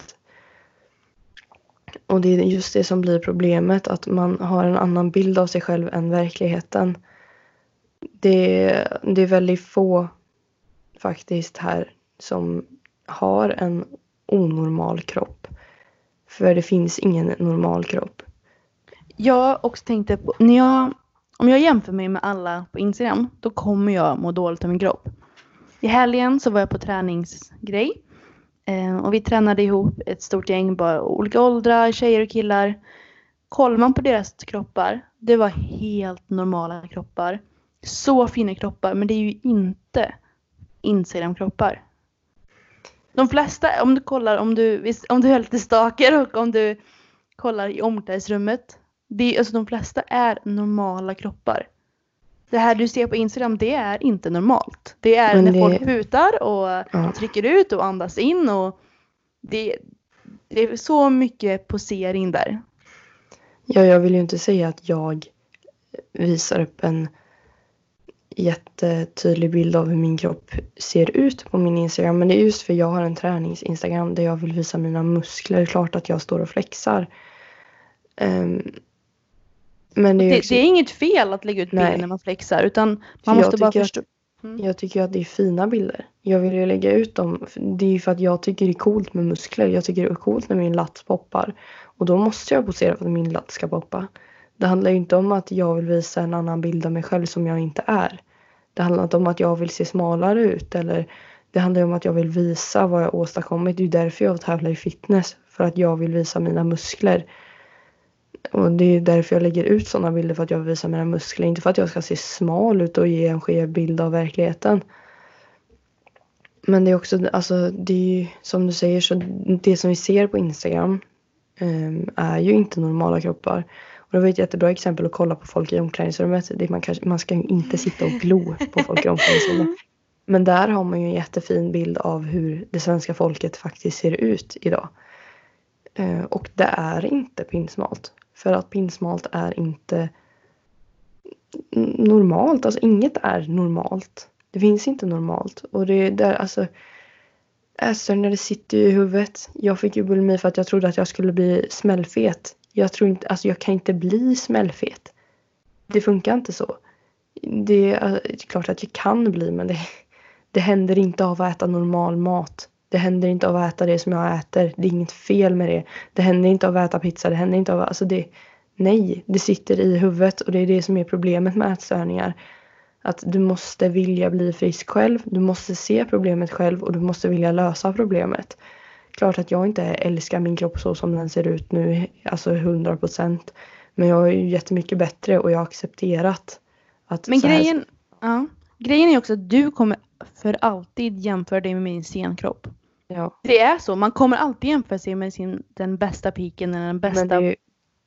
Och det är just det som blir problemet. Att man har en annan bild av sig själv än verkligheten. Det är väldigt få faktiskt här som har en onormal kropp. För det finns ingen normal kropp. Jag också tänkte på, om jag jämför mig med alla på Instagram, då kommer jag må dåligt av min kropp. I helgen så var jag på träningsgrej. Och vi tränade ihop ett stort gäng, bara olika åldrar, tjejer och killar. Kollar man på deras kroppar, det var helt normala kroppar. Så fina kroppar, men det är ju inte Instagram-kroppar. De flesta, om du kollar, om du är lite staker och om du kollar i omklädningsrummet, de flesta är normala kroppar. Det här du ser på Instagram, det är inte normalt. Det är när folk putar och trycker ut och andas in. Och det är så mycket posering där. Ja, jag vill ju inte säga att jag visar upp en jättetydlig bild av hur min kropp ser ut på min Instagram. Men det är just för jag har en träningsinstagram där jag vill visa mina muskler. Klart att jag står och flexar. Men det är inget fel att lägga ut bilder när man flexar. Utan man måste bara förstå. Jag tycker att det är fina bilder. Jag vill ju lägga ut dem. Det är ju för att jag tycker det är coolt med muskler. Jag tycker det är coolt när min lats poppar. Och då måste jag posera för att min lats ska poppa. Det handlar ju inte om att jag vill visa en annan bild av mig själv som jag inte är. Det handlar inte om att jag vill se smalare ut. Eller det handlar om att jag vill visa vad jag åstadkommit. Det är ju därför jag tävlar i fitness. För att jag vill visa mina muskler. Och det är därför jag lägger ut sådana bilder, för att jag vill visa mina muskler. Inte för att jag ska se smal ut och ge en skev bild av verkligheten. Men det är också, det är, som du säger, så det som vi ser på Instagram är ju inte normala kroppar. Och det var ett jättebra exempel att kolla på folk i omklädningsrummet. Man ska ju inte sitta och glo på folk i omklädningsrummet. Men där har man ju en jättefin bild av hur det svenska folket faktiskt ser ut idag. Och det är inte pinsmalt. För att pinsmalt är inte normalt. Alltså inget är normalt. Det finns inte normalt. Och ätstörningar sitter ju i huvudet. Jag fick ju bulimi för att jag trodde att jag skulle bli smällfet. Jag kan inte bli smällfet. Det funkar inte så. Det är klart att jag kan bli, men det händer inte av att äta normal mat. Det händer inte av att äta det som jag äter. Det är inget fel med det. Det händer inte av att äta pizza. Det händer inte av det sitter i huvudet. Och det är det som är problemet med ätstörningar. Att du måste vilja bli frisk själv. Du måste se problemet själv. Och du måste vilja lösa problemet. Klart att jag inte älskar min kropp så som den ser ut nu. 100%. Men jag är ju jättemycket bättre. Och jag har accepterat att... Men grejen är också att du kommer för alltid jämföra dig med min senkropp. Ja. Det är så. Man kommer alltid jämföra sig med den bästa piken eller den bästa... Men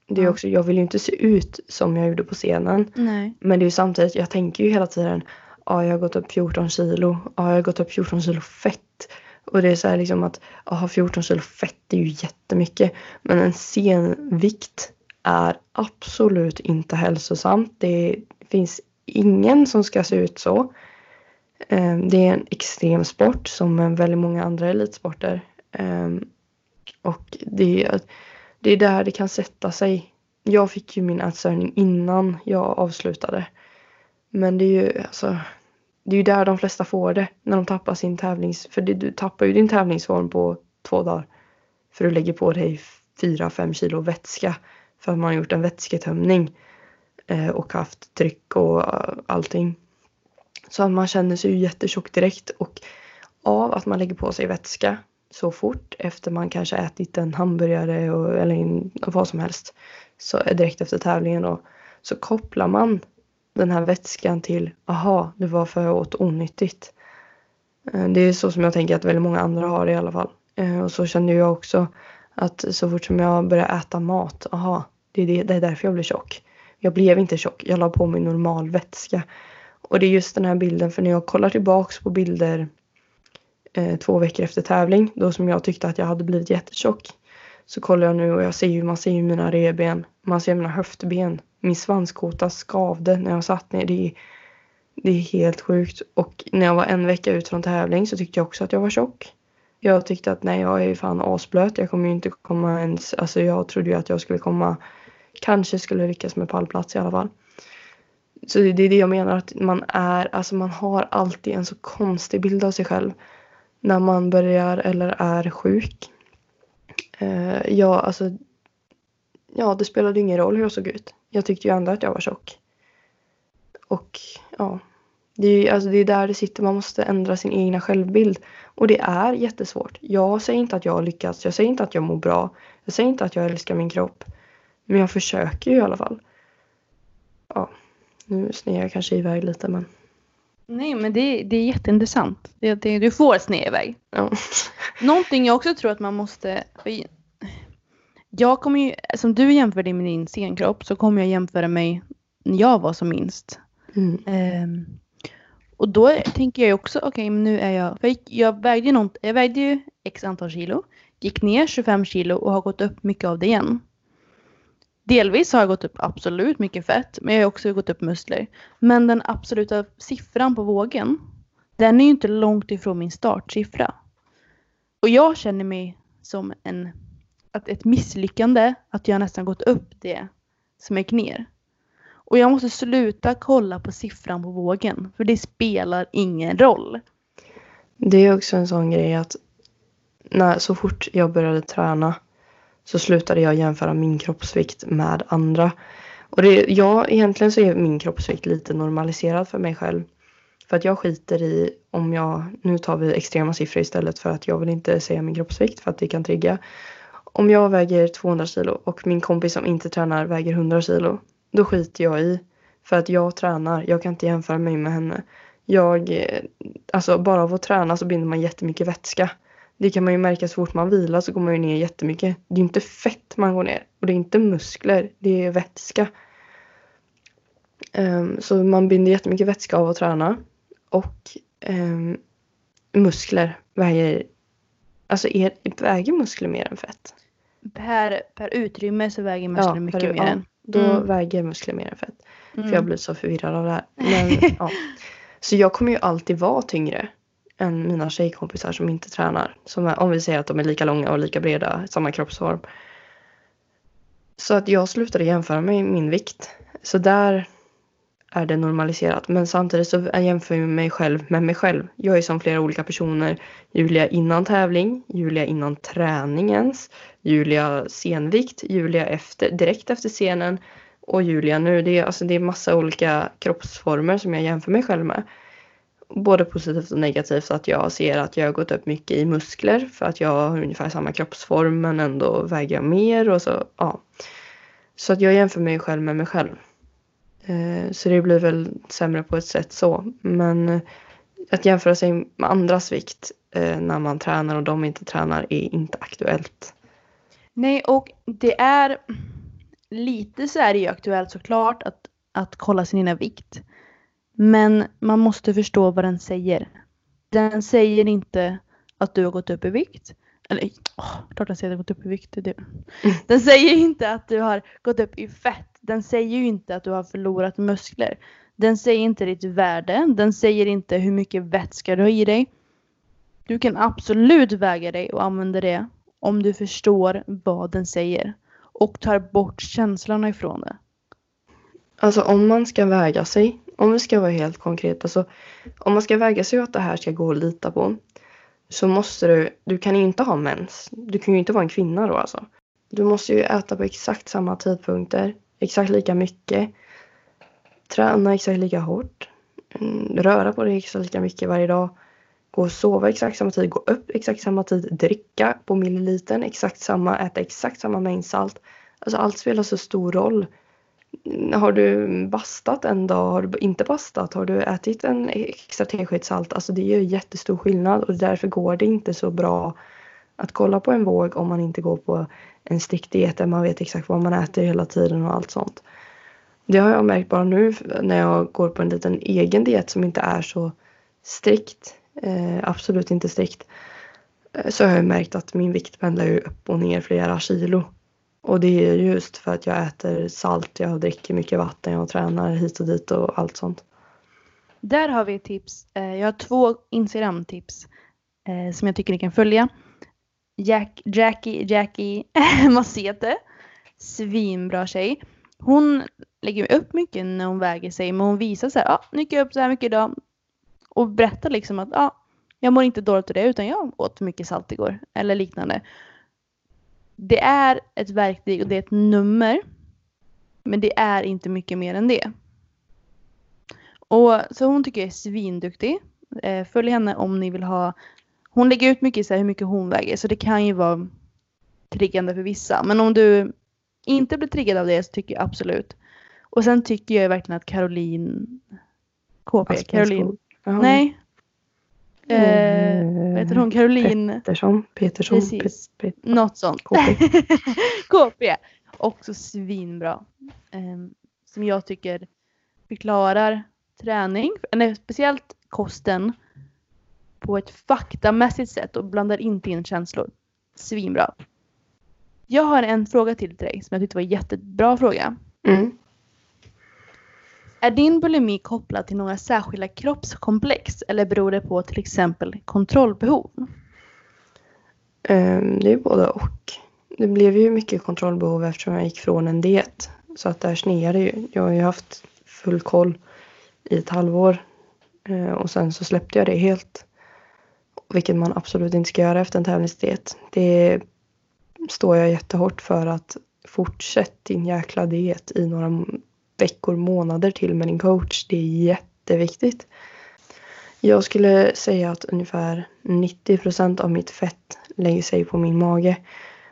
det är också, jag vill ju inte se ut som jag gjorde på scenen. Nej. Men det är ju samtidigt, jag tänker ju hela tiden, jag har gått upp 14 kilo. Jag har gått upp 14 kilo fett. Och det är så här liksom att 14 kilo fett är ju jättemycket. Men en senvikt är absolut inte hälsosamt. Det finns ingen som ska se ut så. Det är en extrem sport som väldigt många andra elitsporter. Och det är där det kan sätta sig. Jag fick ju min ätstörning innan jag avslutade. Men det är ju där de flesta får det. När de tappar sin För du tappar ju din tävlingsform på 2 dagar. För du lägger på dig 4-5 kilo vätska. För att man har gjort en vätsketömning. Och haft tryck och allting. Så att man känner sig ju jättetjock direkt. Och av att man lägger på sig vätska så fort efter man kanske ätit en hamburgare eller vad som helst. Så direkt efter tävlingen då. Så kopplar man den här vätskan till, det var för jag åt onyttigt. Det är så som jag tänker att väldigt många andra har det i alla fall. Och så känner jag också att så fort som jag börjar äta mat, Det är därför jag blev tjock. Jag blev inte tjock, jag la på mig normal vätska. Och det är just den här bilden, för när jag kollar tillbaks på bilder 2 veckor efter tävling, då som jag tyckte att jag hade blivit jättetjock, så kollar jag nu och jag ser ju, man ser ju mina revben, man ser mina höftben, min svanskota skavde när jag satt ner. Det är helt sjukt. Och när jag var en vecka ut från tävling så tyckte jag också att jag var tjock. Jag tyckte att nej, jag är ju fan asblöt, jag kommer ju inte komma ens, alltså jag trodde ju att jag skulle komma, kanske skulle lyckas med pallplats i alla fall. Så det är det jag menar, att man är, alltså man har alltid en så konstig bild av sig själv när man börjar eller är sjuk. Det spelade ingen roll hur jag såg ut. Jag tyckte ju ändå att jag var tjock. Och ja, det är där det sitter, man måste ändra sin egna självbild. Och det är jättesvårt. Jag säger inte att jag lyckats, jag säger inte att jag mår bra, jag säger inte att jag älskar min kropp. Men jag försöker ju i alla fall. Ja, nu snear jag kanske iväg lite, men... Nej, men det är jätteintressant. Du får snea iväg. Ja. Någonting jag också tror att man måste... Jag kommer ju, som du jämförde med din senkropp, så kommer jag jämföra mig när jag var som minst. Mm. Och då tänker jag också, okej, men nu är jag... Jag vägde ju x antal kilo, gick ner 25 kilo och har gått upp mycket av det igen. Delvis har jag gått upp absolut mycket fett, men jag har också gått upp muskler. Men den absoluta siffran på vågen, den är ju inte långt ifrån min startsiffra. Och jag känner mig som ett misslyckande, att jag nästan gått upp det som jag gick ner. Och jag måste sluta kolla på siffran på vågen, för det spelar ingen roll. Det är också en sån grej att så fort jag började träna så slutade jag jämföra min kroppsvikt med andra. Och egentligen så är min kroppsvikt lite normaliserad för mig själv. För att jag skiter i om jag... Nu tar vi extrema siffror istället, för att jag vill inte säga min kroppsvikt för att det kan trigga. Om jag väger 200 kilo och min kompis som inte tränar väger 100 kilo. Då skiter jag i. För att jag tränar. Jag kan inte jämföra mig med henne. Alltså bara av att träna så binder man jättemycket vätska. Det kan man ju märka, så fort man vilar så går man ju ner jättemycket. Det är ju inte fett man går ner. Och det är inte muskler. Det är vätska. Så man binder jättemycket vätska av att träna. Och muskler väger... Alltså väger muskler mer än fett? Per utrymme så väger muskler mycket mer än. Då väger muskler mer än fett. Mm. För jag blir så förvirrad av det här. Men, ja. Så jag kommer ju alltid vara tyngre än mina tjejkompisar som inte tränar. Som är, om vi säger att de är lika långa och lika breda, samma kroppsform. Så att jag slutade jämföra mig med min vikt. Så där är det normaliserat. Men samtidigt så jämför jag mig själv med mig själv. Jag är som flera olika personer. Julia innan tävling. Julia innan träningens. Julia senvikt. Julia direkt efter scenen. Och Julia nu. Det är massa olika kroppsformer som jag jämför mig själv med. Både positivt och negativt, så att jag ser att jag har gått upp mycket i muskler för att jag har ungefär samma kroppsform men ändå väger jag mer. Och så, ja. Så att jag jämför mig själv med mig själv. Så det blir väl sämre på ett sätt så. Men att jämföra sig med andras vikt när man tränar och de inte tränar är inte aktuellt. Nej, och det är lite så här, det är aktuellt såklart att kolla sin egna vikt. Men man måste förstå vad den säger. Den säger inte att du har gått upp i vikt. Eller, klart den säger att du har gått upp i vikt. Den säger inte att du har gått upp i fett. Den säger ju inte att du har förlorat muskler. Den säger inte ditt värde. Den säger inte hur mycket vätska du har i dig. Du kan absolut väga dig och använda det om du förstår vad den säger. Och tar bort känslorna ifrån det. Alltså om man ska väga sig... Om vi ska vara helt konkreta, så om man ska väga sig att det här ska gå att lita på, så måste du kan ju inte ha mens. Du kan ju inte vara en kvinna då alltså. Du måste ju äta på exakt samma tidpunkter, exakt lika mycket, träna exakt lika hårt, röra på dig exakt lika mycket varje dag, gå och sova exakt samma tid, gå upp exakt samma tid, dricka på milliliten exakt samma, äta exakt samma mängd salt. Alltså allt spelar så stor roll. Har du bastat en dag? Har du inte bastat? Har du ätit en extra tesked salt? Alltså det är ju jättestor skillnad, och därför går det inte så bra Att kolla på en våg om man inte går på en striktdiet där man vet exakt vad man äter hela tiden och allt sånt. Det har jag märkt bara nu när jag går på en liten egen diet som inte är så strikt. Absolut inte strikt. Så har jag märkt att min vikt pendlar ju upp och ner flera kilo. Och det är just för att jag äter salt, jag dricker mycket vatten, jag tränar hit och dit och allt sånt. Där har vi tips. Jag har 2 Instagram-tips som jag tycker ni kan följa. Jackie Masete. Svinbra tjej. Hon lägger upp mycket när hon väger sig. Men hon visar så här, nu gick jag upp så här mycket idag. Och berättar liksom att jag mår inte dåligt av det utan jag åt för mycket salt igår. Eller liknande. Det är ett verktyg och det är ett nummer. Men det är inte mycket mer än det. Och så hon tycker jag är svinduktig. Följ henne om ni vill ha. Hon lägger ut mycket så här hur mycket hon väger. Så det kan ju vara triggande för vissa. Men om du inte blir triggad av det så tycker jag absolut. Och sen tycker jag verkligen att Caroline KP. Caroline. Nej. Vad heter hon? Caroline Petersson. Precis. Något sånt. KP. Också svinbra. Som jag tycker förklarar träning. Eller speciellt kosten. På ett faktamässigt sätt. Och blandar inte in känslor. Svinbra. Jag har en fråga till dig. Som jag tyckte var en jättebra fråga. Mm. Är din bulimi kopplad till några särskilda kroppskomplex? Eller beror det på till exempel kontrollbehov? Det är både och. Det blev ju mycket kontrollbehov eftersom jag gick från en diet. Så att där snear det ju. Jag har ju haft full koll i ett halvår. Och sen så släppte jag det helt. Vilket man absolut inte ska göra efter en tävlingsdiet. Det står jag jättehårt för, att fortsätt din jäkla diet i några veckor, månader till med din coach. Det är jätteviktigt. Jag skulle säga att ungefär 90% av mitt fett lägger sig på min mage.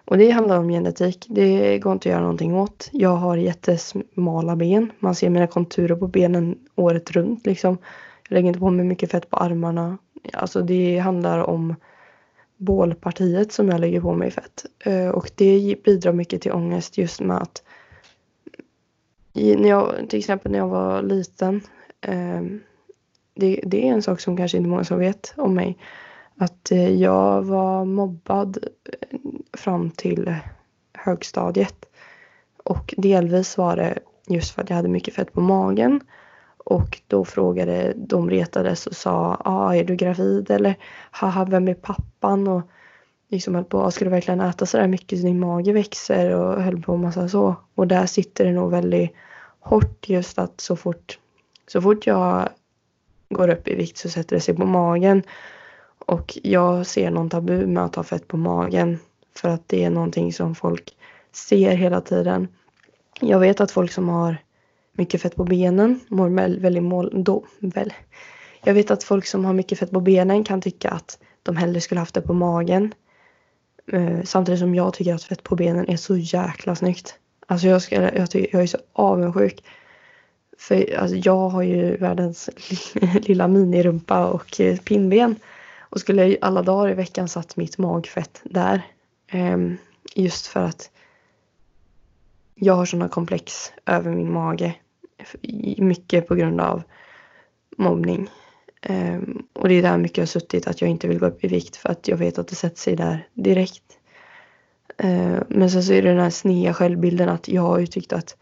Och det handlar om genetik. Det går inte att göra någonting åt. Jag har jättesmala ben. Man ser mina konturer på benen året runt liksom. Jag lägger inte på mig mycket fett på armarna. Alltså det handlar om bålpartiet som jag lägger på mig fett. Och det bidrar mycket till ångest just med att till exempel när jag var liten. Det är en sak som kanske inte många som vet om mig. Att jag var mobbad fram till högstadiet. Och delvis var det just för att jag hade mycket fett på magen. Och då frågade, de retades och sa, är du gravid? Eller, haha, vem är pappan? Och liksom höll på, ska du verkligen äta så där mycket så din mage växer? Och höll på en massa så. Och där sitter det nog väldigt hårt just att så fort jag går upp i vikt så sätter det sig på magen. Och jag ser någon tabu med att ha fett på magen. För att det är någonting som folk ser hela tiden. Jag vet att folk som har mycket fett på benen Jag vet att folk som har mycket fett på benen kan tycka att de hellre skulle haft det på magen. Samtidigt som jag tycker att fett på benen är så jäkla snyggt. Alltså jag är så avundsjuk. För alltså, jag har ju världens lilla minirumpa och pinnben. Och skulle jag alla dagar i veckan satt mitt magfett där. Just för att jag har sådana komplex över min mage. Mycket på grund av mobbning. Och det är där mycket jag har suttit. Att jag inte vill gå upp i vikt. För att jag vet att det sätter sig där direkt. Men sen så är det den här snea självbilden. Att jag har ju tyckt att.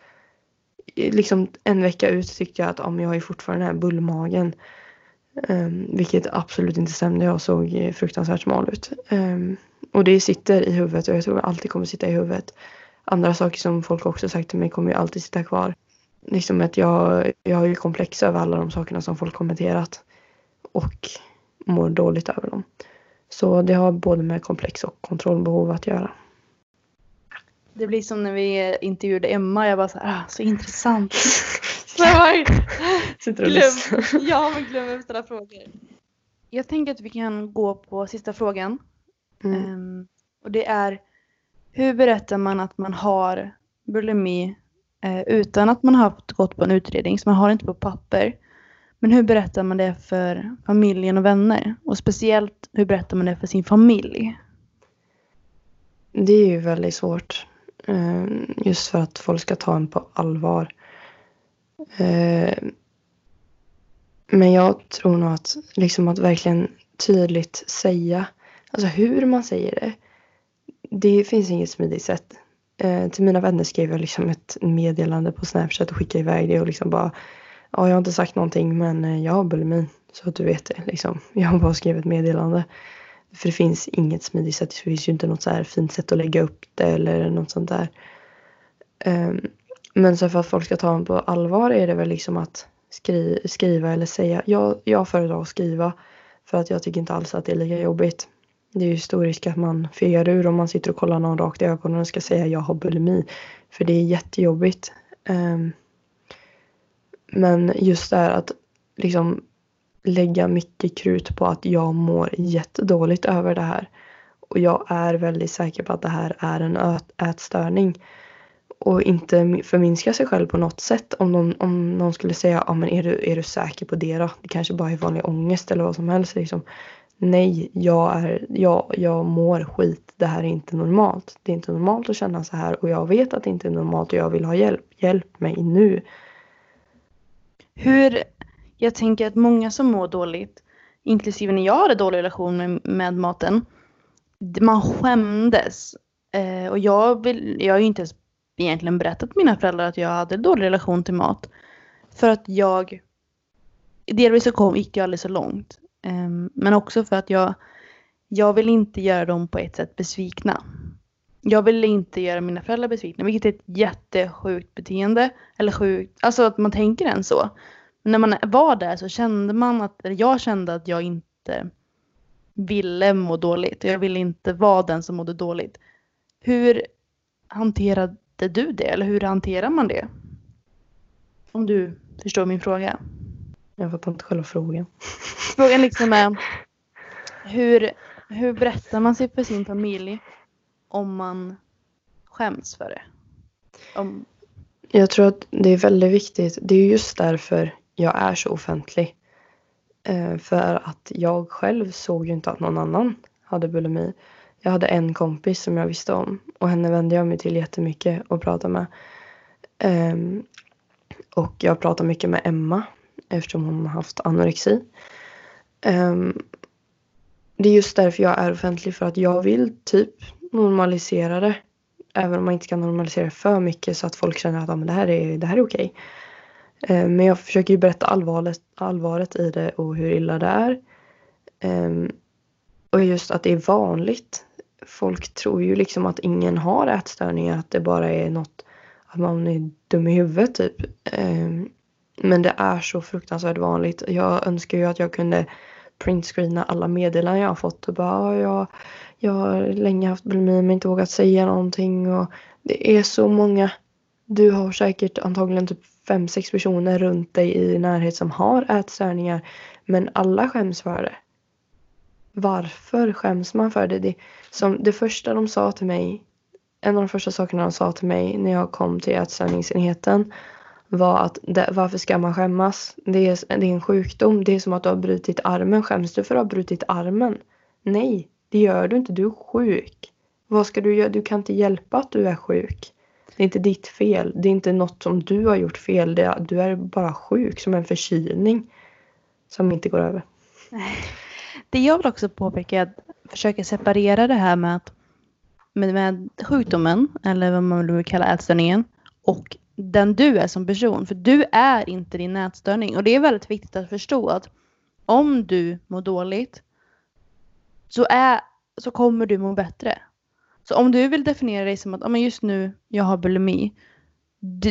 Liksom en vecka ut tyckte jag att. Jag har ju fortfarande den här bullmagen. Vilket absolut inte stämde. Jag såg fruktansvärt smal ut. Och det sitter i huvudet. Och jag tror det alltid kommer sitta i huvudet. Andra saker som folk också sagt till mig kommer ju alltid sitta kvar. Liksom att jag har ju komplex över alla de sakerna som folk kommenterat. Och mår dåligt över dem. Så det har både med komplex och kontrollbehov att göra. Det blir som när vi intervjuade Emma. Jag bara så här, så intressant. Glöm över sådana frågor. Jag tänker att vi kan gå på sista frågan. Och det är, hur berättar man att man har bulimi utan att man har gått på en utredning? Så man har det inte på papper. Men hur berättar man det för familjen och vänner? Och speciellt hur berättar man det för sin familj? det är ju väldigt svårt. Just för att folk ska ta en på allvar. Men jag tror nog att, liksom, att verkligen tydligt säga. Alltså hur man säger det. Det finns inget smidigt sätt. Till mina vänner skrev jag liksom ett meddelande på Snapchat och skickade iväg det. Och liksom bara, ja jag har inte sagt någonting men jag har bulimi. Så att du vet det liksom. Jag har bara skrivit ett meddelande. För det finns inget smidigt sätt. Det finns ju inte något så här fint sätt att lägga upp det eller något sånt där. Men så för att folk ska ta en på allvar är det väl liksom att skriva eller säga. Jag föredrar att skriva för att jag tycker inte alls att det är lika jobbigt. Det är ju stor risk att man fegar ur om man sitter och kollar någon rakt i ögonen och ska säga jag har bulimi. För det är jättejobbigt. Men just det här att liksom lägga mycket krut på att jag mår jättedåligt över det här. Och jag är väldigt säker på att det här är en ätstörning. Och inte förminska sig själv på något sätt. Om någon skulle säga, ja men är du säker på det då? Det kanske bara är vanlig ångest eller vad som helst liksom. Nej, jag mår skit. Det här är inte normalt. Det är inte normalt att känna så här. Och jag vet att det inte är normalt och jag vill ha hjälp. Hjälp mig nu. Jag tänker att många som mår dåligt, inklusive när jag hade dålig relation med maten, man skämdes. Och jag har ju inte ens egentligen berättat mina föräldrar att jag hade dålig relation till mat. För att jag, delvis gick jag aldrig så långt. Men också för att jag vill inte göra dem på ett sätt besvikna. Jag vill inte göra mina föräldrar besvikna, vilket är ett jättesjukt beteende. Eller sjukt, alltså att man tänker än så. Men när man var där så kände man att jag inte ville må dåligt. Jag ville inte vara den som mådde dåligt. Hur hanterade du det? Eller hur hanterar man det? Om du förstår min fråga. Jag fattar inte själva frågan. Frågan liksom är, hur berättar man sig för sin familj om man skäms för det? Jag tror att det är väldigt viktigt. Det är just därför jag är så offentlig. För att jag själv såg ju inte att någon annan hade bulimi. Jag hade en kompis som jag visste om. Och henne vände jag mig till jättemycket och pratade med. Och jag pratade mycket med Emma. Eftersom hon har haft anorexi. Det är just därför jag är offentlig. För att jag vill typ normalisera det. Även om man inte kan normalisera för mycket. Så att folk känner att ah, men det här är okej. Men jag försöker ju berätta allvaret i det. Och hur illa det är. Och just att det är vanligt. Folk tror ju liksom att ingen har ätstörningar. Att det bara är något. Att man är dum i huvudet typ. Men det är så fruktansvärt vanligt. Jag önskar ju att jag kunde printscreena alla meddelanden jag har fått. Och bara, jag har länge haft bulimi men inte vågat säga någonting. Och det är så många. Du har säkert antagligen typ 5-6 personer runt dig i närhet som har ätstörningar. Men alla skäms för det. Varför skäms man för det? Det första de sa till mig. En av de första sakerna de sa till mig när jag kom till ätstörningsenheten. Var att varför ska man skämmas? Det är en sjukdom. Det är som att du har brutit armen. Skäms du för att ha brutit armen? Nej, det gör du inte. Du är sjuk. Vad ska du göra? Du kan inte hjälpa att du är sjuk. Det är inte ditt fel. Det är inte något som du har gjort fel. Du är bara sjuk som en förkylning. Som inte går över. Det jag vill också påpeka är att försöka separera det här med sjukdomen. Eller vad man vill kalla ätstörningen. Och den du är som person. För du är inte din ätstörning. Och det är väldigt viktigt att förstå att om du mår dåligt så kommer du må bättre. Så om du vill definiera dig som att men just nu jag har bulimi.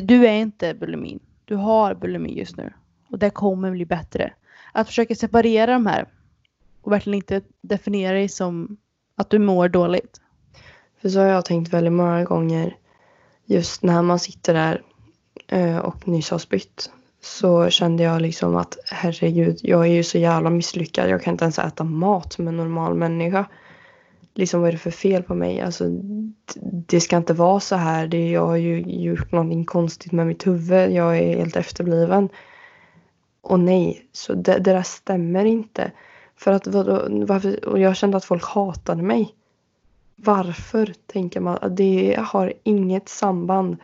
Du är inte bulimin. Du har bulimi just nu. Och det kommer bli bättre. Att försöka separera de här. Och verkligen inte definiera dig som att du mår dåligt. För så har jag tänkt väldigt många gånger. Just när man sitter där och nyss har spytt så kände jag liksom att herregud, jag är ju så jävla misslyckad. Jag kan inte ens äta mat som en normal människa. Liksom vad är det för fel på mig? Alltså, det ska inte vara så här. Jag har ju gjort någonting konstigt med mitt huvud. Jag är helt efterbliven. Och nej, så det där stämmer inte. För att, och jag kände att folk hatade mig. Varför tänker man? Det har inget samband.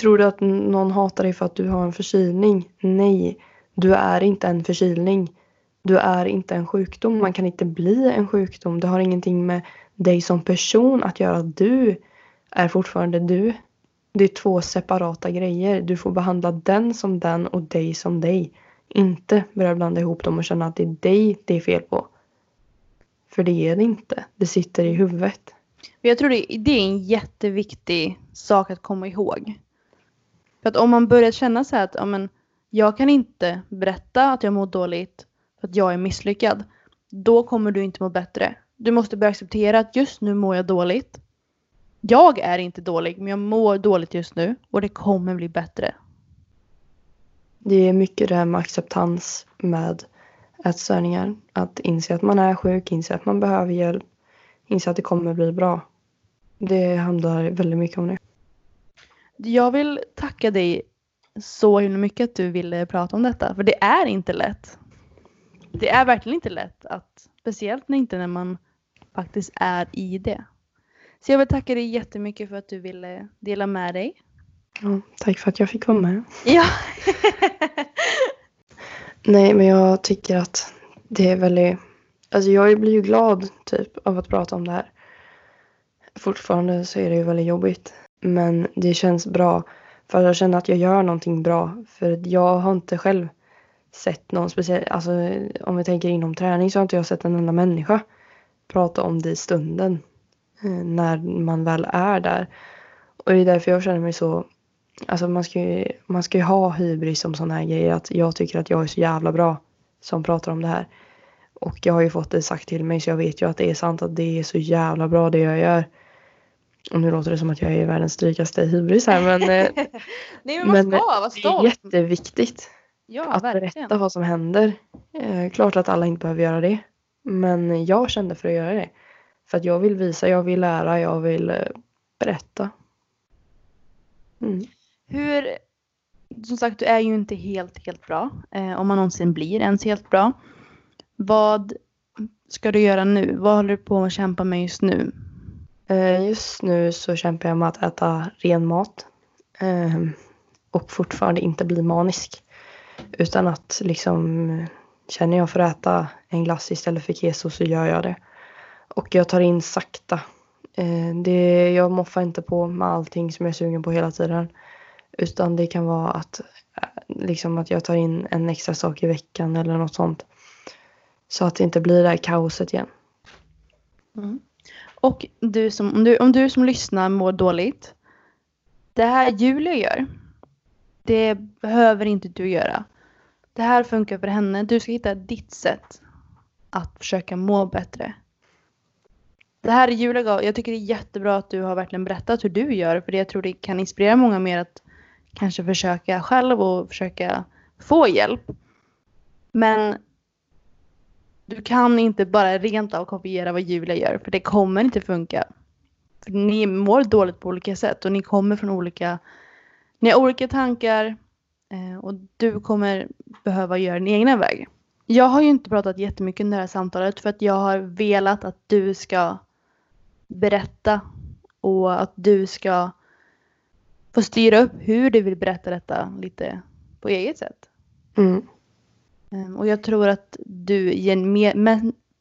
Tror du att någon hatar dig för att du har en förkylning? Nej, du är inte en förkylning. Du är inte en sjukdom. Man kan inte bli en sjukdom. Det har ingenting med dig som person att göra. Du är fortfarande du. Det är två separata grejer. Du får behandla den som den och dig som dig. Inte börja blanda ihop dem och känna att det är dig det är fel på. För det är det inte. Det sitter i huvudet. Jag tror det är en jätteviktig sak att komma ihåg. För att om man börjar känna så här att jag kan inte berätta att jag mår dåligt för att jag är misslyckad. Då kommer du inte må bättre. Du måste börja acceptera att just nu mår jag dåligt. Jag är inte dålig, men jag mår dåligt just nu. Och det kommer bli bättre. Det är mycket det här med acceptans med ätstörningar. Att inse att man är sjuk, inse att man behöver hjälp. Inse att det kommer bli bra. Det handlar väldigt mycket om det. Jag vill tacka dig så mycket att du ville prata om detta. För det är inte lätt. Det är verkligen inte lätt. Speciellt inte när man faktiskt är i det. Så jag vill tacka dig jättemycket för att du ville dela med dig. Ja, tack för att jag fick vara med. Ja. Nej, men jag tycker att det är väldigt... Alltså jag blir ju glad typ av att prata om det här. Fortfarande så är det ju väldigt jobbigt. Men det känns bra. För jag känner att jag gör någonting bra. För jag har inte själv sett någon speciell... Alltså om vi tänker inom träning så har inte jag sett en enda människa prata om det i stunden. När man väl är där. Och det är därför jag känner mig så... Alltså man ska ju ha hybris om sådana här grejer. Att jag tycker att jag är så jävla bra som pratar om det här. Och jag har ju fått det sagt till mig. Så jag vet ju att det är sant att det är så jävla bra det jag gör. Och nu låter det som att jag är världens drygaste hybris här. Men, nej, men man ska vara stolt. Det är jätteviktigt att berätta vad som händer. Klart att alla inte behöver göra det. Men jag kände för att göra det. För att jag vill visa, jag vill lära, jag vill berätta. Mm. Hur, som sagt, du är ju inte helt bra. Om man någonsin blir ens helt bra. Vad ska du göra nu? Vad håller du på att kämpa med just nu? Just nu så kämpar jag med att äta ren mat. Och fortfarande inte bli manisk. Utan att liksom, känner jag för att äta en glass istället för keso så gör jag det. Och jag tar in sakta. Jag moffar inte på med allting som jag är sugen på hela tiden. Utan det kan vara att, liksom, att jag tar in en extra sak i veckan eller något sånt. Så att det inte blir det här kaoset igen. Mm. Och du som, om du som lyssnar mår dåligt. Det här Julia gör. Det behöver inte du göra. Det här funkar för henne. Du ska hitta ditt sätt att försöka må bättre. Det här är Julia. Jag tycker det är jättebra att du har verkligen berättat hur du gör. För jag tror det kan inspirera många mer att kanske försöka själv och försöka få hjälp. Men du kan inte bara rent av kopiera vad Julia gör. För det kommer inte funka. För ni mår dåligt på olika sätt. Och ni kommer från olika... Ni har olika tankar. Och du kommer behöva göra din egna väg. Jag har ju inte pratat jättemycket under det här samtalet. För att jag har velat att du ska... berätta och att du ska få styra upp hur du vill berätta detta lite på eget sätt. Mm. Och jag tror att du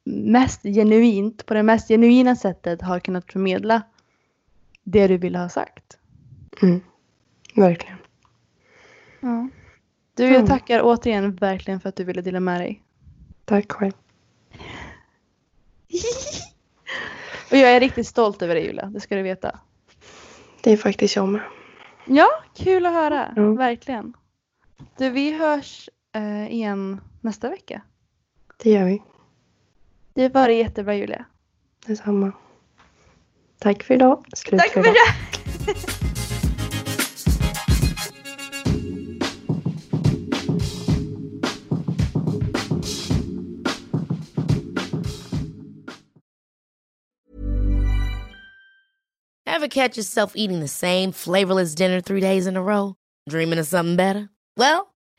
mest genuint, på det mest genuina sättet har kunnat förmedla det du vill ha sagt. Mm. Verkligen. Ja. Du, jag tackar återigen verkligen för att du ville dela med dig. Tack själv. Och jag är riktigt stolt över dig, Julia. Det ska du veta. Det är faktiskt jag med. Ja, kul att höra. Mm. Verkligen. Du, vi hörs igen nästa vecka. Det gör vi. Det var jättebra, Julia. Detsamma. Tack för idag. Tack för idag. Ever catch yourself eating the same flavorless dinner 3 days in a row? Dreaming of something better? Well,